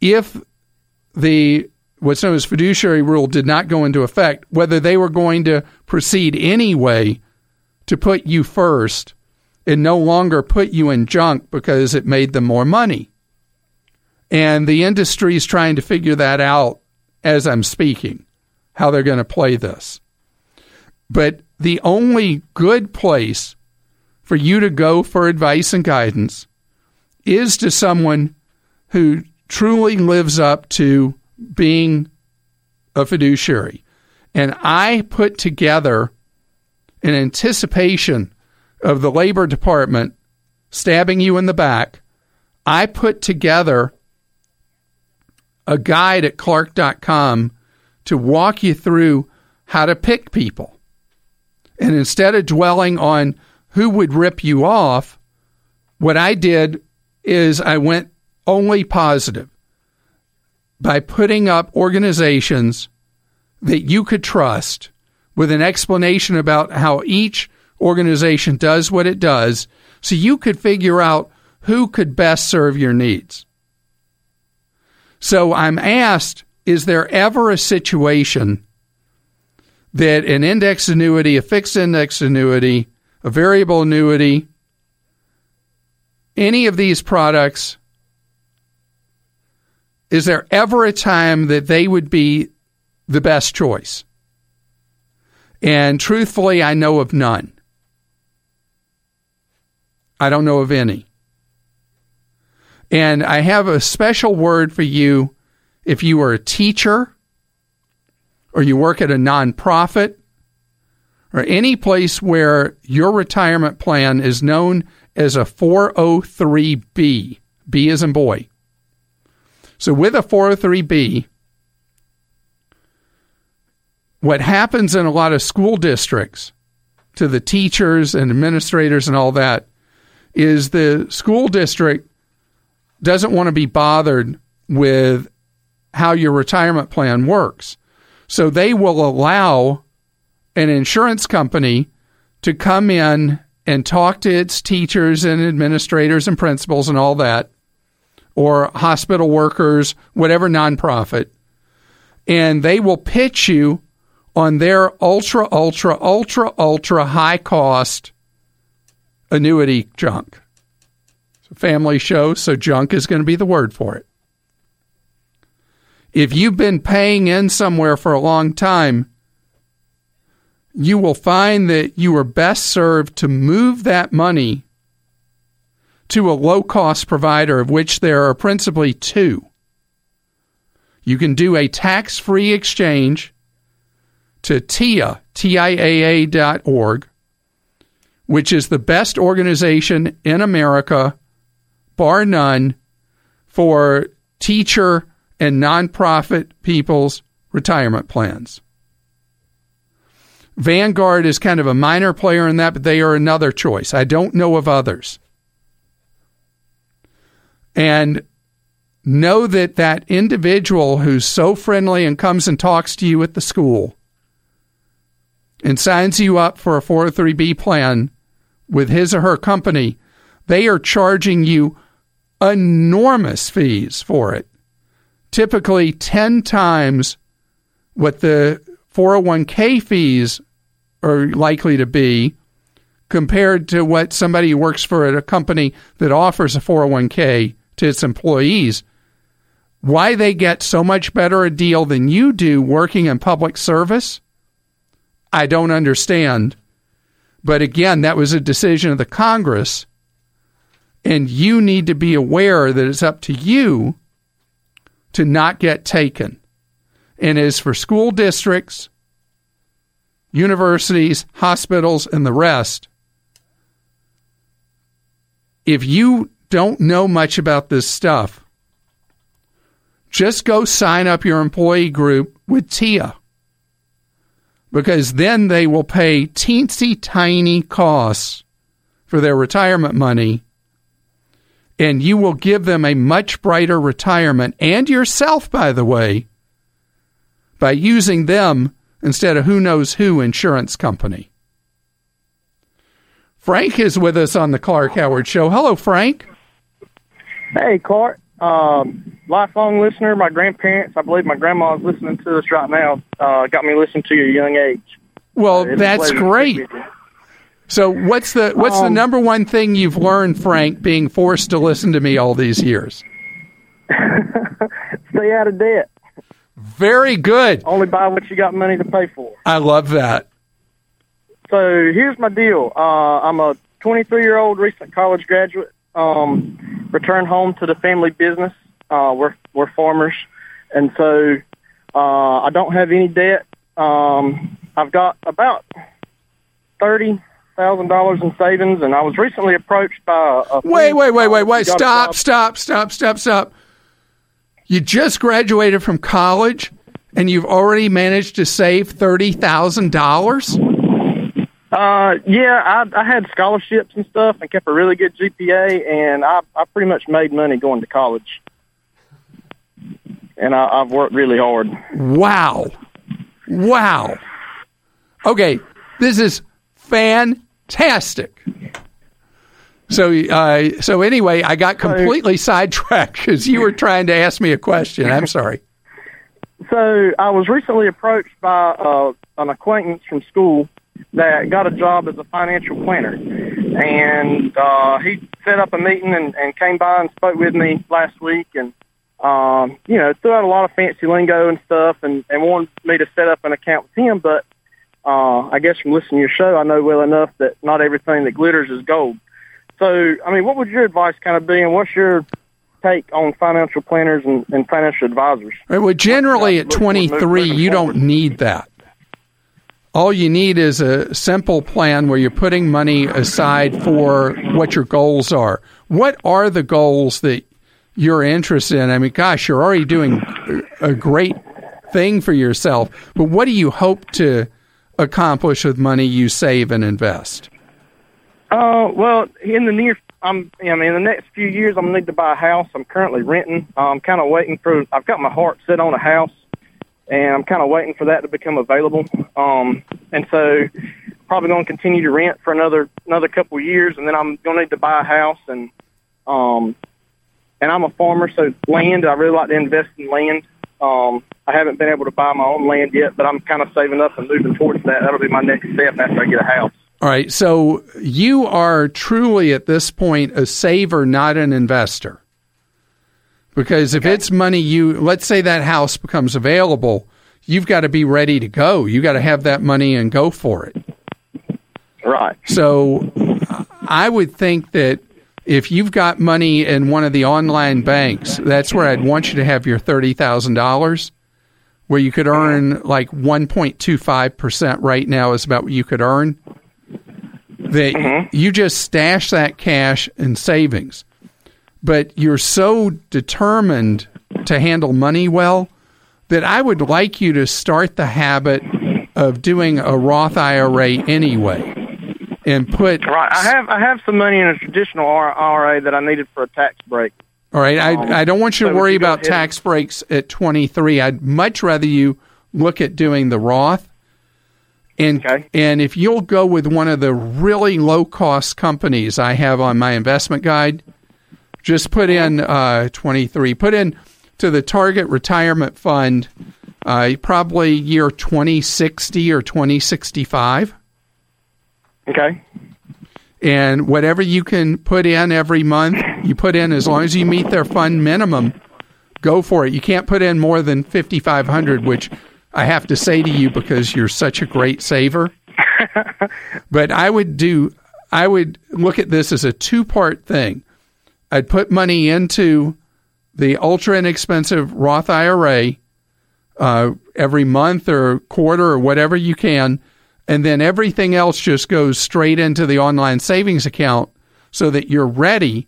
If the what's known as fiduciary rule did not go into effect, whether they were going to proceed anyway to put you first and no longer put you in junk because it made them more money. And the industry is trying to figure that out as I'm speaking, how they're going to play this. But the only good place for you to go for advice and guidance is to someone who truly lives up to being a fiduciary. And I put together an anticipation of the Labor Department stabbing you in the back. I put together a guide at Clark dot com to walk you through how to pick people. And instead of dwelling on who would rip you off, what I did is I went only positive by putting up organizations that you could trust with an explanation about how each organization does what it does, so you could figure out who could best serve your needs. So I'm asked, is there ever a situation that an index annuity, a fixed index annuity, a variable annuity, any of these products, is there ever a time that they would be the best choice? And truthfully, I know of none. I don't know of any. And I have a special word for you if you are a teacher or you work at a nonprofit or any place where your retirement plan is known as a four oh three B. B as in boy. So with a four oh three B, what happens in a lot of school districts to the teachers and administrators and all that is the school district doesn't want to be bothered with how your retirement plan works. So they will allow an insurance company to come in and talk to its teachers and administrators and principals and all that, or hospital workers, whatever nonprofit, and they will pitch you on their ultra, ultra, ultra, ultra high cost annuity junk. It's a family show, so junk is going to be the word for it. If you've been paying in somewhere for a long time, you will find that you are best served to move that money to a low-cost provider, of which there are principally two. You can do a tax-free exchange to T I A A, T I A A dot org, which is the best organization in America, bar none, for teacher and nonprofit people's retirement plans. Vanguard is kind of a minor player in that, but they are another choice. I don't know of others. And know that that individual who's so friendly and comes and talks to you at the school and signs you up for a four oh three B plan with his or her company, they are charging you enormous fees for it, typically ten times what the four oh one K fees are likely to be compared to what somebody who works for a company that offers a four oh one K to its employees. Why they get so much better a deal than you do working in public service, I don't understand. But again, that was a decision of the Congress, and you need to be aware that it's up to you to not get taken. And as for school districts, universities, hospitals, and the rest, if you don't know much about this stuff, just go sign up your employee group with T I A A, because then they will pay teensy tiny costs for their retirement money, and you will give them a much brighter retirement, and yourself, by the way, by using them instead of who knows who insurance company. Frank is with us on the Clark Howard Show. Hello, Frank. Hey, Clark. Um, lifelong listener. My grandparents, I believe my grandma's listening to us right now, uh, got me listening to your young age. Well, uh, that's great. So what's the what's um, the number one thing you've learned, Frank, being forced to listen to me all these years? Stay out of debt. Very good. Only buy what you got money to pay for. I love that. So here's my deal. Uh, I'm a twenty-three-year-old recent college graduate. Um, return home to the family business. Uh, we're we're farmers, and so uh, I don't have any debt. Um, I've got about thirty thousand dollars in savings, and I was recently approached by a wait, wait, wait, wait, wait! Stop, stop, stop, stop, stop! You just graduated from college, and you've already managed to save thirty thousand dollars. Uh, yeah, I, I had scholarships and stuff and kept a really good G P A, and I, I pretty much made money going to college. And I, I've worked really hard. Wow. Wow. Okay, this is fantastic. So, uh, so anyway, I got completely so, sidetracked because you were trying to ask me a question. I'm sorry. So I was recently approached by uh, an acquaintance from school that got a job as a financial planner, and uh, he set up a meeting and, and came by and spoke with me last week, and um, you know, threw out a lot of fancy lingo and stuff, and, and wanted me to set up an account with him. But uh, I guess from listening to your show, I know well enough that not everything that glitters is gold. So, I mean, what would your advice kind of be, and what's your take on financial planners and, and financial advisors? Well, generally at twenty-three, you don't need that. All you need is a simple plan where you're putting money aside for what your goals are. What are the goals that you're interested in? I mean, gosh, you're already doing a great thing for yourself, but what do you hope to accomplish with money you save and invest? Uh, well, in the near, I'm, I mean, in the next few years, I'm going to need to buy a house. I'm currently renting. I'm kind of waiting for, I've got my heart set on a house, and I'm kind of waiting for that to become available. Um, and so probably going to continue to rent for another another couple of years, and then I'm going to need to buy a house. And um, and I'm a farmer, so land, I really like to invest in land. Um, I haven't been able to buy my own land yet, but I'm kind of saving up and moving towards that. That'll be my next step after I get a house. All right, so you are truly at this point a saver, not an investor. Because if okay. it's money you, let's say that house becomes available, you've got to be ready to go. You've got to have that money and go for it. Right. So I would think that if you've got money in one of the online banks, that's where I'd want you to have your thirty thousand dollars, where you could earn like one point two five percent right now is about what you could earn, that mm-hmm. you just stash that cash in savings. But you're so determined to handle money well that I would like you to start the habit of doing a Roth I R A anyway, and put right. I have I have some money in a traditional I R A that I needed for a tax break. All right, I um, I don't want you to so worry you about tax breaks at twenty-three. I'd much rather you look at doing the Roth, And okay. and if you'll go with one of the really low-cost companies I have on my investment guide, just put in uh, twenty-three. Put in to the Target Retirement Fund, uh, probably year twenty sixty or twenty sixty-five. Okay. And whatever you can put in every month, you put in as long as you meet their fund minimum, go for it. You can't put in more than fifty-five hundred, which I have to say to you because you're such a great saver. But I would do. I would look at this as a two-part thing. I'd put money into the ultra inexpensive Roth I R A uh, every month or quarter or whatever you can, and then everything else just goes straight into the online savings account so that you're ready.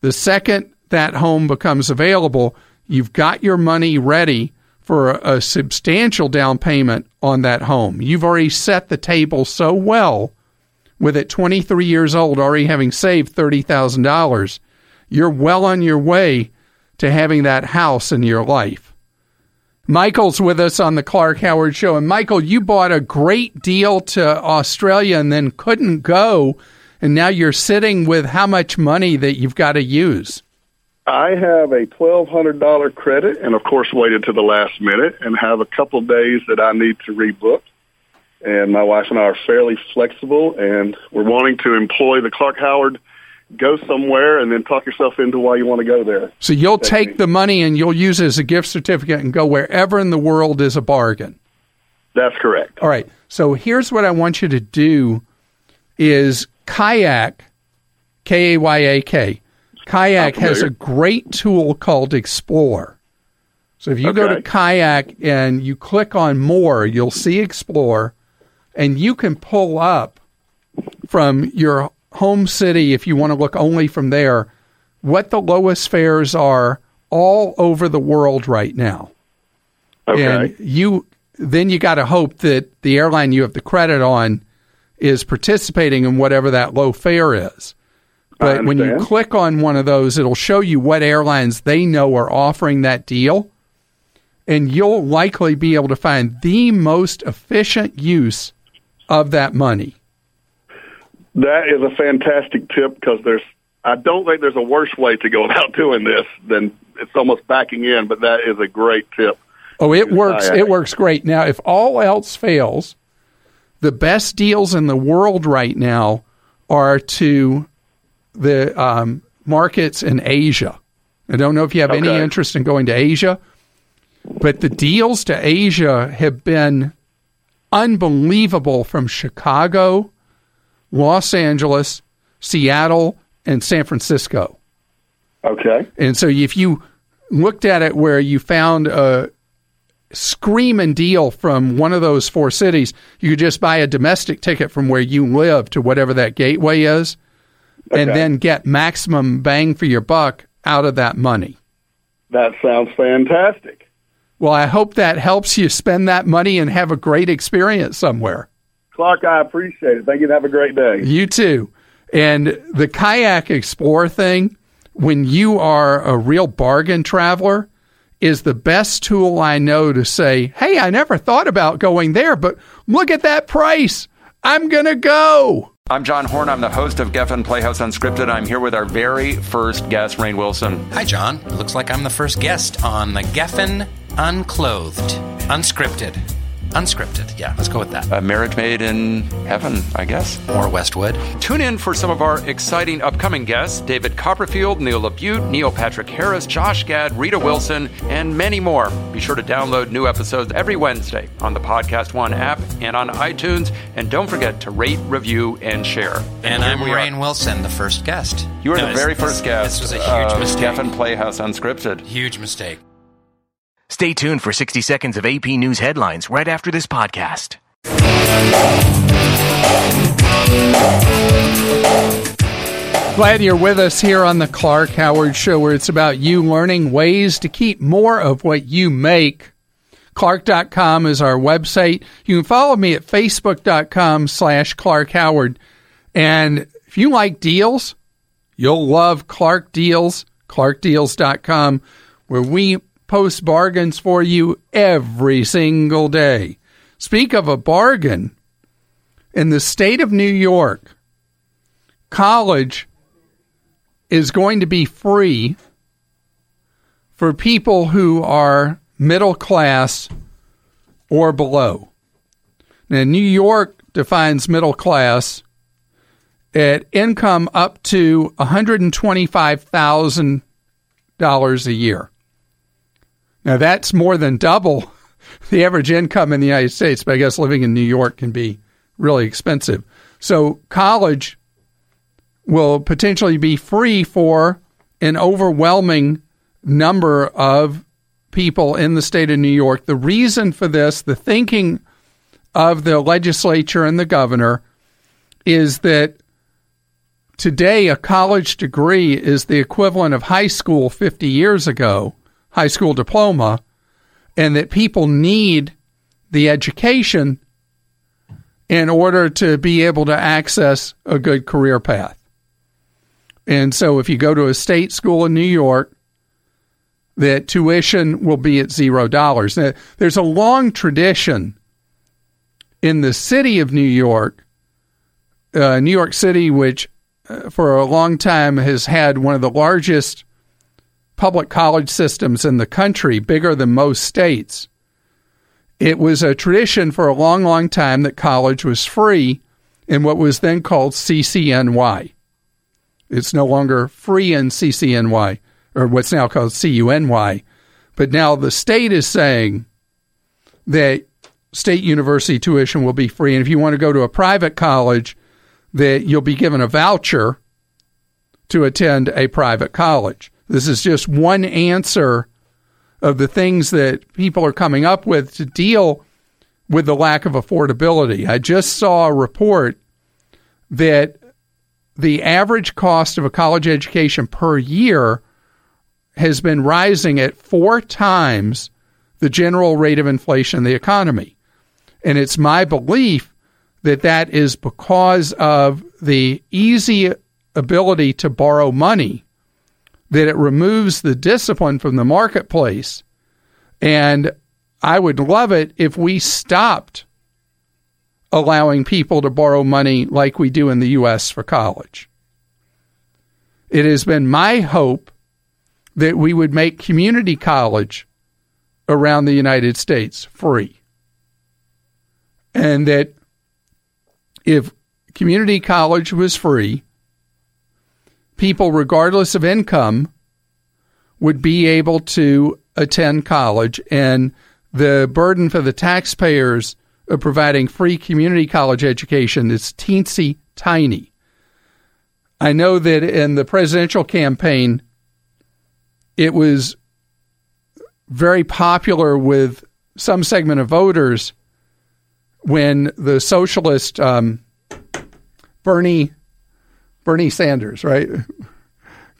The second that home becomes available, you've got your money ready for a, a substantial down payment on that home. You've already set the table so well with at twenty-three years old already having saved thirty thousand dollars. You're well on your way to having that house in your life. Michael's with us on the Clark Howard Show. And Michael, you bought a great deal to Australia and then couldn't go. And now you're sitting with how much money that you've got to use? I have a twelve hundred dollars credit and, of course, waited to the last minute and have a couple of days that I need to rebook. And my wife and I are fairly flexible, and we're wanting to employ the Clark Howard go somewhere and then talk yourself into why you want to go there. So you'll take means. the money and you'll use it as a gift certificate and go wherever in the world is a bargain. That's correct. All right. So here's what I want you to do is Kayak, K A Y A K. Kayak has a great tool called Explore. So if you okay. go to Kayak and you click on More, you'll see Explore, and you can pull up from your home city, if you want to look only from there, what the lowest fares are all over the world right now. Okay. And you then you got to hope that the airline you have the credit on is participating in whatever that low fare is. But when you click on one of those, it'll show you what airlines they know are offering that deal, and you'll likely be able to find the most efficient use of that money. That is a fantastic tip because there's, I don't think there's a worse way to go about doing this than it's almost backing in, but that is a great tip. Oh, it works. It works great. Now, if all else fails, the best deals in the world right now are to the um, markets in Asia. I don't know if you have okay. any interest in going to Asia, but the deals to Asia have been unbelievable from Chicago, Los Angeles, Seattle, and San Francisco. Okay. And so if you looked at it where you found a screaming deal from one of those four cities, you could just buy a domestic ticket from where you live to whatever that gateway is, okay. and then get maximum bang for your buck out of that money. That sounds fantastic. Well, I hope that helps you spend that money and have a great experience somewhere. Clark, I appreciate it. Thank you. Have a great day. You too. And the Kayak Explorer thing, when you are a real bargain traveler, is the best tool I know to say, hey, I never thought about going there, but look at that price. I'm going to go. I'm John Horn. I'm the host of Geffen Playhouse Unscripted. I'm here with our very first guest, Rainn Wilson. Hi, John. It looks like I'm the first guest on the Geffen Unclothed, Unscripted. Unscripted. Yeah, let's go with that. A marriage made in heaven, I guess. Or Westwood. Tune in for some of our exciting upcoming guests, David Copperfield, Neil LaBute, Neil Patrick Harris, Josh Gad, Rita Wilson, and many more. Be sure to download new episodes every Wednesday on the Podcast One app and on iTunes. And don't forget to rate, review, and share. And, and I'm Rainn Wilson, the first guest. You are no, the very first guest. This was a huge uh, mistake. Geffen Playhouse Unscripted. Huge mistake. Stay tuned for sixty seconds of A P News headlines right after this podcast. Glad you're with us here on the Clark Howard Show, where it's about you learning ways to keep more of what you make. Clark dot com is our website. You can follow me at Facebook dot com slash Clark Howard. And if you like deals, you'll love Clark Deals, Clark Deals dot com, where we post bargains for you every single day. Speak of a bargain, in the state of New York, college is going to be free for people who are middle class or below. Now, New York defines middle class at income up to one hundred twenty-five thousand dollars a year. Now, that's more than double the average income in the United States, but I guess living in New York can be really expensive. So college will potentially be free for an overwhelming number of people in the state of New York. The reason for this, the thinking of the legislature and the governor, is that today a college degree is the equivalent of high school fifty years ago, high school diploma, and that people need the education in order to be able to access a good career path. And so if you go to a state school in New York, that tuition will be at zero dollars. Now, there's a long tradition in the city of New York, uh, New York City, which uh, for a long time has had one of the largest public college systems in the country, bigger than most states. It was a tradition for a long, long time that college was free in what was then called C C N Y. It's no longer free in C C N Y, or what's now called C U N Y. But now the state is saying that state university tuition will be free. And if you want to go to a private college, that you'll be given a voucher to attend a private college. This is just one answer of the things that people are coming up with to deal with the lack of affordability. I just saw a report that the average cost of a college education per year has been rising at four times the general rate of inflation in the economy. And it's my belief that that is because of the easy ability to borrow money, that it removes the discipline from the marketplace. And I would love it if we stopped allowing people to borrow money like we do in the U S for college. It has been my hope that we would make community college around the United States free. And that if community college was free, people, regardless of income, would be able to attend college, and the burden for the taxpayers of providing free community college education is teensy tiny. I know that in the presidential campaign, it was very popular with some segment of voters when the socialist um, Bernie Bernie Sanders, right?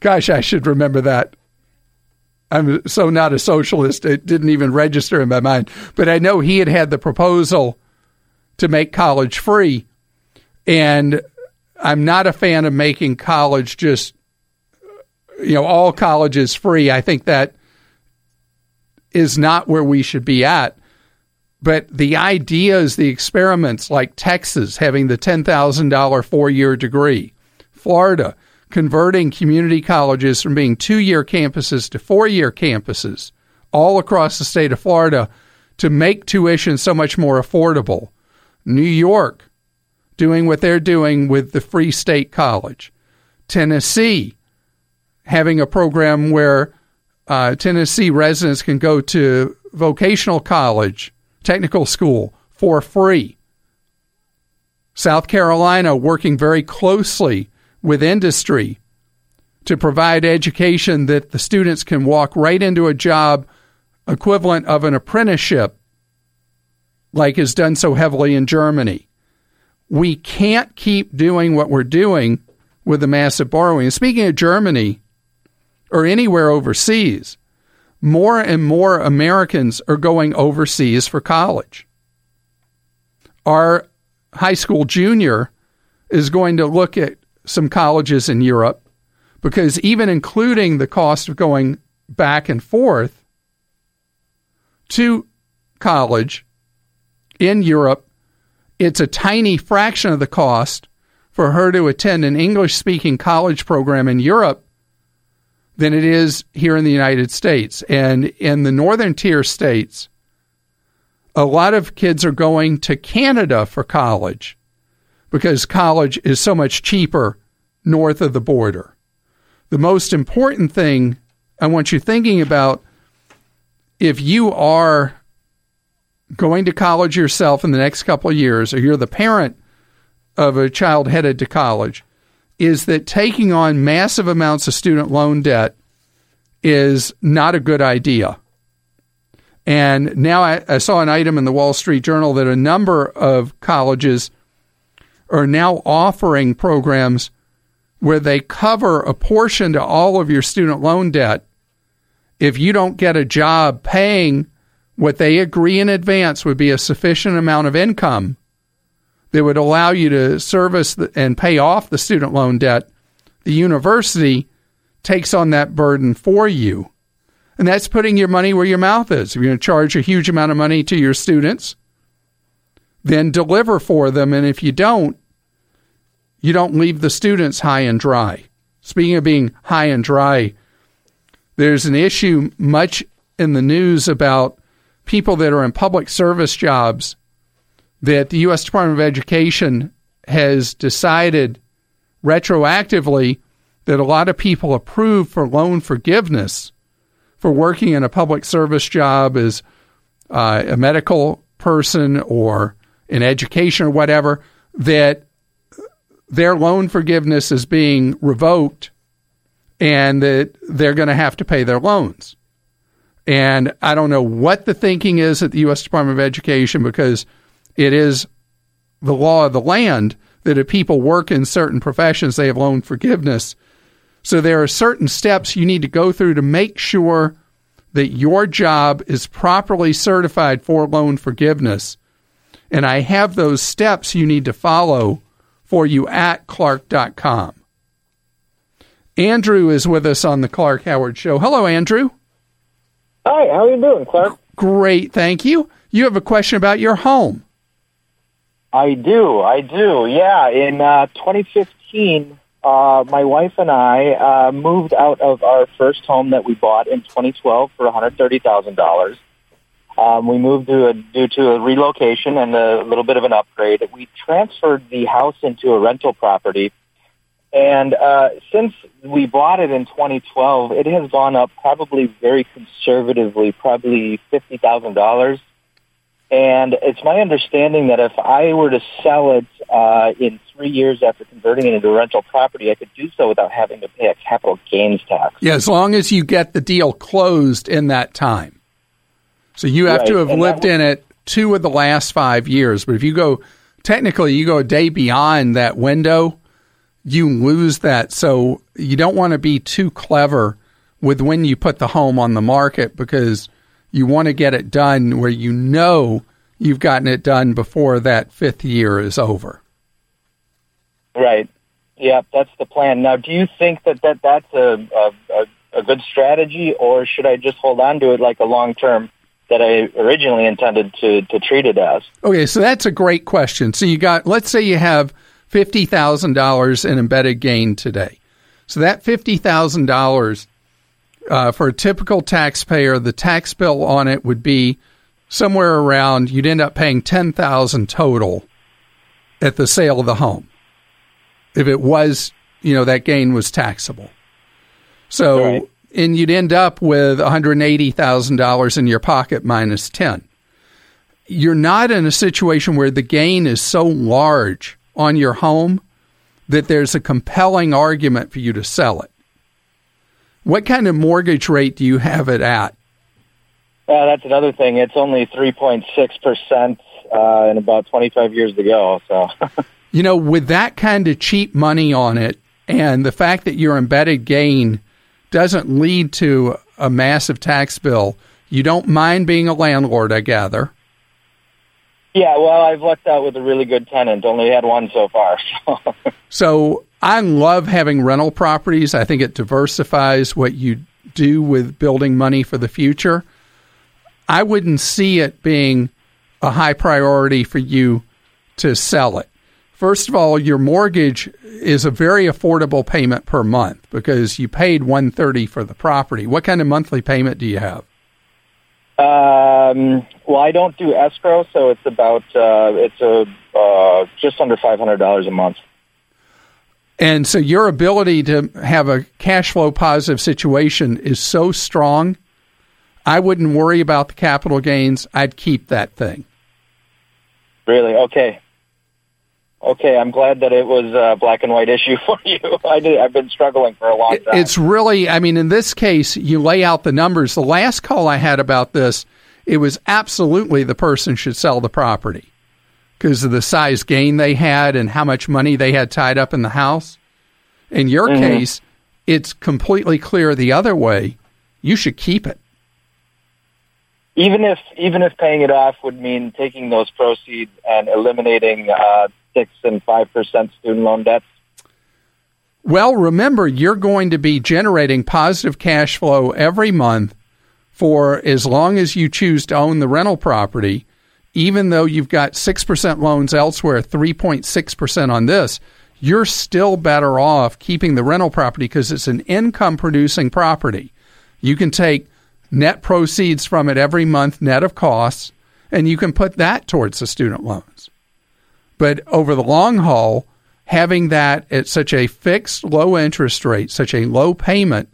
Gosh, I should remember that. I'm so not a socialist, it didn't even register in my mind. But I know he had had the proposal to make college free. And I'm not a fan of making college just, you know, all college is free. I think that is not where we should be at. But the ideas, the experiments like Texas having the ten thousand dollars four-year degree, Florida converting community colleges from being two-year campuses to four-year campuses all across the state of Florida to make tuition so much more affordable. New York doing what they're doing with the free state college. Tennessee having a program where uh, Tennessee residents can go to vocational college, technical school for free. South Carolina working very closely with industry to provide education that the students can walk right into a job equivalent of an apprenticeship like is done so heavily in Germany. We can't keep doing what we're doing with the massive borrowing. And speaking of Germany or anywhere overseas, more and more Americans are going overseas for college. Our high school junior is going to look at some colleges in Europe, because even including the cost of going back and forth to college in Europe, it's a tiny fraction of the cost for her to attend an English-speaking college program in Europe than it is here in the United States. And in the northern tier states, a lot of kids are going to Canada for college because college is so much cheaper north of the border. The most important thing I want you thinking about, if you are going to college yourself in the next couple of years, or you're the parent of a child headed to college, is that taking on massive amounts of student loan debt is not a good idea. And now I, I saw an item in the Wall Street Journal that a number of colleges are now offering programs where they cover a portion to all of your student loan debt if you don't get a job paying what they agree in advance would be a sufficient amount of income that would allow you to service the, and pay off the student loan debt. The university takes on that burden for you. And that's putting your money where your mouth is. If you're going to charge a huge amount of money to your students, then deliver for them. And if you don't, you don't leave the students high and dry. Speaking of being high and dry, there's an issue much in the news about people that are in public service jobs that the U S Department of Education has decided retroactively that a lot of people approve for loan forgiveness for working in a public service job as uh, a medical person or in education or whatever, that their loan forgiveness is being revoked and that they're going to have to pay their loans. And I don't know what the thinking is at the U S Department of Education, because it is the law of the land that if people work in certain professions, they have loan forgiveness. So there are certain steps you need to go through to make sure that your job is properly certified for loan forgiveness. And I have those steps you need to follow for you at Clark dot com. Andrew is with us on the Clark Howard Show. Hello, Andrew. Hi, how are you doing, Clark? Great, thank you. You have a question about your home. I do, I do, yeah. In uh, twenty fifteen, uh, my wife and I uh, moved out of our first home that we bought in twenty twelve for one hundred thirty thousand dollars. Um, we moved to a, due to a relocation and a little bit of an upgrade. We transferred the house into a rental property. And uh, since we bought it in twenty twelve, it has gone up probably very conservatively, probably fifty thousand dollars. And it's my understanding that if I were to sell it uh, in three years after converting it into a rental property, I could do so without having to pay a capital gains tax. Yeah, as long as you get the deal closed in that time. So you have right. to have and lived was- in it two of the last five years. But if you go, technically, you go a day beyond that window, you lose that. So you don't want to be too clever with when you put the home on the market, because you want to get it done where you know you've gotten it done before that fifth year is over. Right. Yeah, that's the plan. Now, do you think that, that that's a, a, a good strategy, or should I just hold on to it like a long-term that I originally intended to, to treat it as? Okay, so that's a great question. So you got, let's say you have fifty thousand dollars in embedded gain today. So that fifty thousand dollars uh, for a typical taxpayer, the tax bill on it would be somewhere around, you'd end up paying ten thousand dollars total at the sale of the home. If it was, you know, that gain was taxable. So, right. and you'd end up with one hundred eighty thousand dollars in your pocket minus ten thousand dollars. You're not in a situation where the gain is so large on your home that there's a compelling argument for you to sell it. What kind of mortgage rate do you have it at? Well, that's another thing. It's only three point six percent uh, in about twenty-five years to go. So, you know, with that kind of cheap money on it, and the fact that your embedded gain doesn't lead to a massive tax bill, you don't mind being a landlord, I gather. Yeah, well, I've lucked out with a really good tenant. Only had one so far. So. so I love having rental properties. I think it diversifies what you do with building money for the future. I wouldn't see it being a high priority for you to sell it. First of all, your mortgage is a very affordable payment per month because you paid one hundred thirty dollars for the property. What kind of monthly payment do you have? Um, well, I don't do escrow, so it's about uh, it's a uh, just under five hundred dollars a month. And so your ability to have a cash flow positive situation is so strong, I wouldn't worry about the capital gains. I'd keep that thing. Really? Okay. Okay, I'm glad that it was a black and white issue for you. I did, I've been struggling for a long time. It's really, I mean, in this case, you lay out the numbers. The last call I had about this, it was absolutely the person should sell the property because of the size gain they had and how much money they had tied up in the house. In your mm-hmm. case, it's completely clear the other way. You should keep it. Even if even if paying it off would mean taking those proceeds and eliminating uh, six and five percent student loan debts. Well, remember you're going to be generating positive cash flow every month for as long as you choose to own the rental property. Even though you've got six percent loans elsewhere, three point six percent on this, you're still better off keeping the rental property because it's an income-producing property. You can take net proceeds from it every month, net of costs, and you can put that towards the student loans. But over the long haul, having that at such a fixed low interest rate, such a low payment,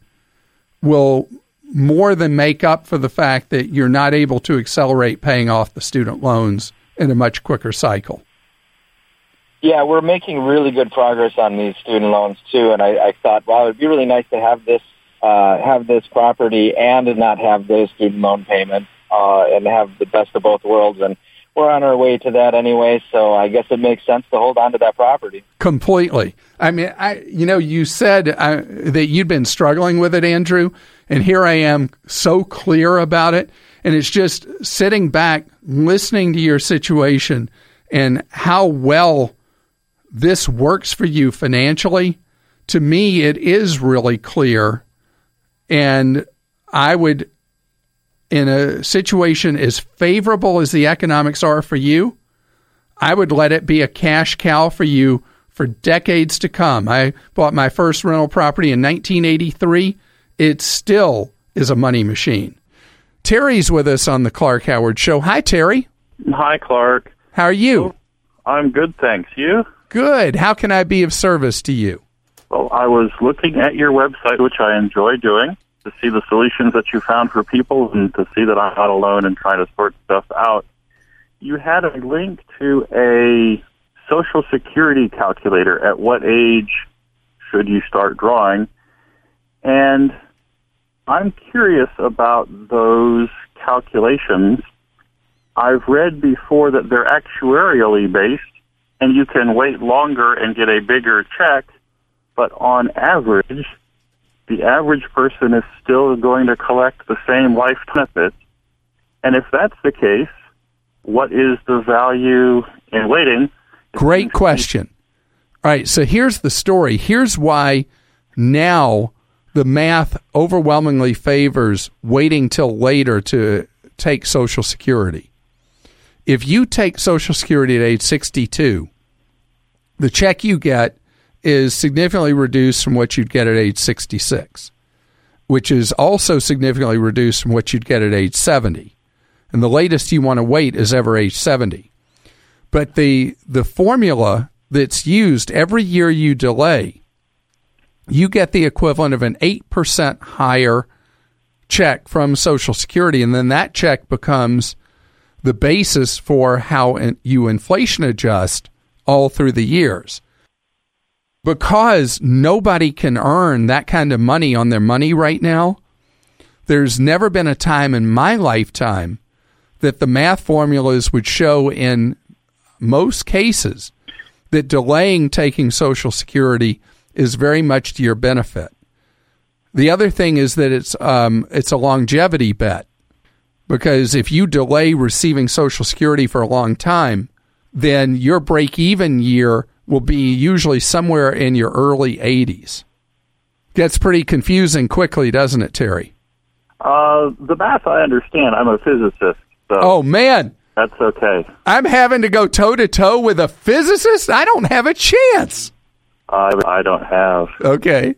will more than make up for the fact that you're not able to accelerate paying off the student loans in a much quicker cycle. Yeah, we're making really good progress on these student loans, too, and I, I thought, wow, it would be really nice to have this Uh, have this property and not have those student loan payments uh, and have the best of both worlds. And we're on our way to that anyway, so I guess it makes sense to hold on to that property. Completely. I mean, I you know, you said uh, that you'd been struggling with it, Andrew, and here I am so clear about it. And it's just sitting back, listening to your situation and how well this works for you financially. To me, it is really clear. And I would, in a situation as favorable as the economics are for you, I would let it be a cash cow for you for decades to come. I bought my first rental property in nineteen eighty-three. It still is a money machine. Terry's with us on the Clark Howard Show. Hi, Terry. Hi, Clark. How are you? I'm good, thanks. You? Good. How can I be of service to you? Well, I was looking at your website, which I enjoy doing, to see the solutions that you found for people and to see that I'm not alone in trying to sort stuff out. You had a link to a Social Security calculator. At what age should you start drawing? And I'm curious about those calculations. I've read before that they're actuarially based, and you can wait longer and get a bigger check. But on average, the average person is still going to collect the same life benefits. And if that's the case, what is the value in waiting? Great question. All right, so here's the story. Here's why now the math overwhelmingly favors waiting till later to take Social Security. If you take Social Security at age sixty-two, the check you get is significantly reduced from what you'd get at age sixty-six, which is also significantly reduced from what you'd get at age seventy. And the latest you want to wait is ever age seventy. But the the formula that's used every year you delay, you get the equivalent of an eight percent higher check from Social Security, and then that check becomes the basis for how in, you inflation adjust all through the years. Because nobody can earn that kind of money on their money right now, there's never been a time in my lifetime that the math formulas would show in most cases that delaying taking Social Security is very much to your benefit. The other thing is that it's um, it's a longevity bet, because if you delay receiving Social Security for a long time, then your break-even year will be usually somewhere in your early eighties. Gets pretty confusing quickly, doesn't it, Terry? Uh, the math I understand. I'm a physicist. So. Oh, man. That's okay. I'm having to go toe-to-toe with a physicist? I don't have a chance. Uh, I don't have. Okay.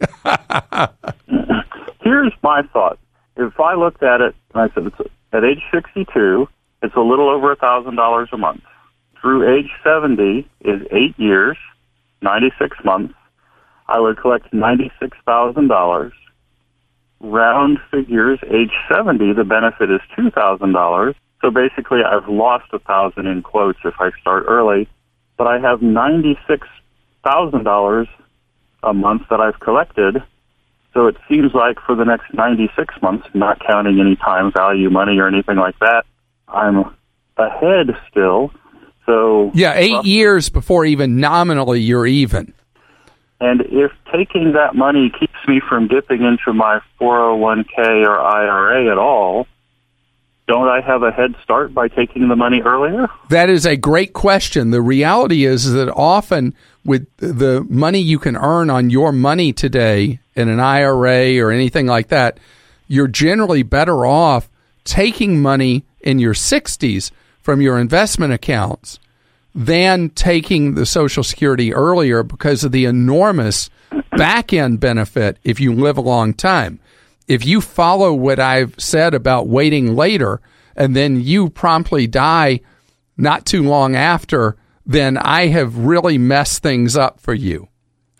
Here's my thought. If I looked at it, and I said, it's, at age sixty-two, it's a little over one thousand dollars a month. Through age seventy is eight years, ninety-six months. I would collect ninety-six thousand dollars. Round figures, age seventy, the benefit is two thousand dollars. So basically, I've lost one thousand dollars in quotes if I start early, but I have ninety-six thousand dollars a month that I've collected. So it seems like for the next ninety-six months, not counting any time value money or anything like that, I'm ahead still. So yeah, eight roughly, years before even nominally you're even. And if taking that money keeps me from dipping into my four oh one k or I R A at all, don't I have a head start by taking the money earlier? That is a great question. The reality is that often with the money you can earn on your money today in an I R A or anything like that, you're generally better off taking money in your sixties from your investment accounts than taking the Social Security earlier because of the enormous back-end benefit if you live a long time. If you follow what I've said about waiting later and then you promptly die not too long after, then I have really messed things up for you.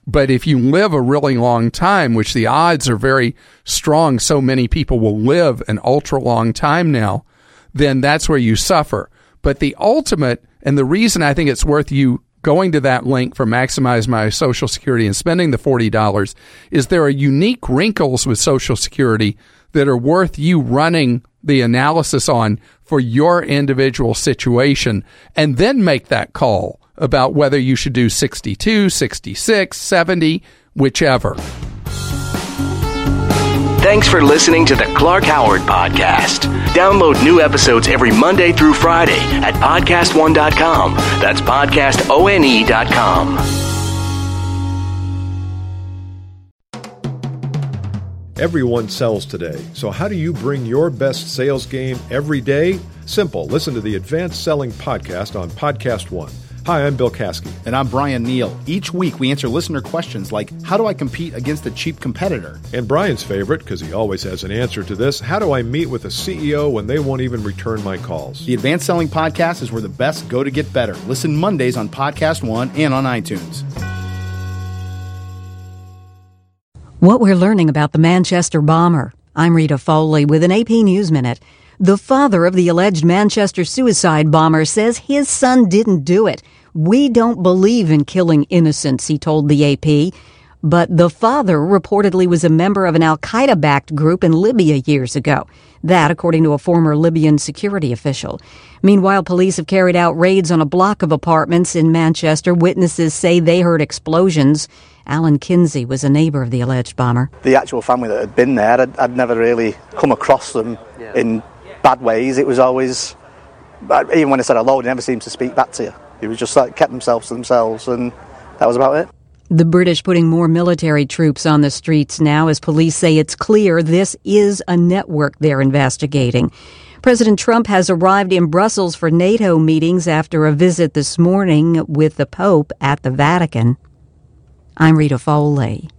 But if you live a really long time, which the odds are very strong, so many people will live an ultra long time now, then that's where you suffer. But the ultimate, and the reason I think it's worth you going to that link for Maximize My Social Security and spending the forty dollars is there are unique wrinkles with Social Security that are worth you running the analysis on for your individual situation and then make that call about whether you should do sixty-two, sixty-six, seventy, whichever. Thanks for listening to the Clark Howard Podcast. Download new episodes every Monday through Friday at podcast one dot com. That's podcast one dot com. Everyone sells today, so how do you bring your best sales game every day? Simple. Listen to the Advanced Selling Podcast on Podcast One. Hi, I'm Bill Kasky. And I'm Brian Neal. Each week we answer listener questions like, how do I compete against a cheap competitor? And Brian's favorite, because he always has an answer to this, how do I meet with a C E O when they won't even return my calls? The Advanced Selling Podcast is where the best go to get better. Listen Mondays on Podcast One and on iTunes. What we're learning about the Manchester bomber. I'm Rita Foley with an A P News Minute. The father of the alleged Manchester suicide bomber says his son didn't do it. We don't believe in killing innocents, he told the A P. But the father reportedly was a member of an al-Qaeda-backed group in Libya years ago. That, according to a former Libyan security official. Meanwhile, police have carried out raids on a block of apartments in Manchester. Witnesses say they heard explosions. Alan Kinsey was a neighbor of the alleged bomber. The actual family that had been there, I'd, I'd never really come across them in bad ways. It was always, even when I said hello, they never seemed to speak back to you. It was just like kept themselves to themselves, and that was about it. The British putting more military troops on the streets now as police say it's clear this is a network they're investigating. President Trump has arrived in Brussels for NATO meetings after a visit this morning with the Pope at the Vatican. I'm Rita Foley.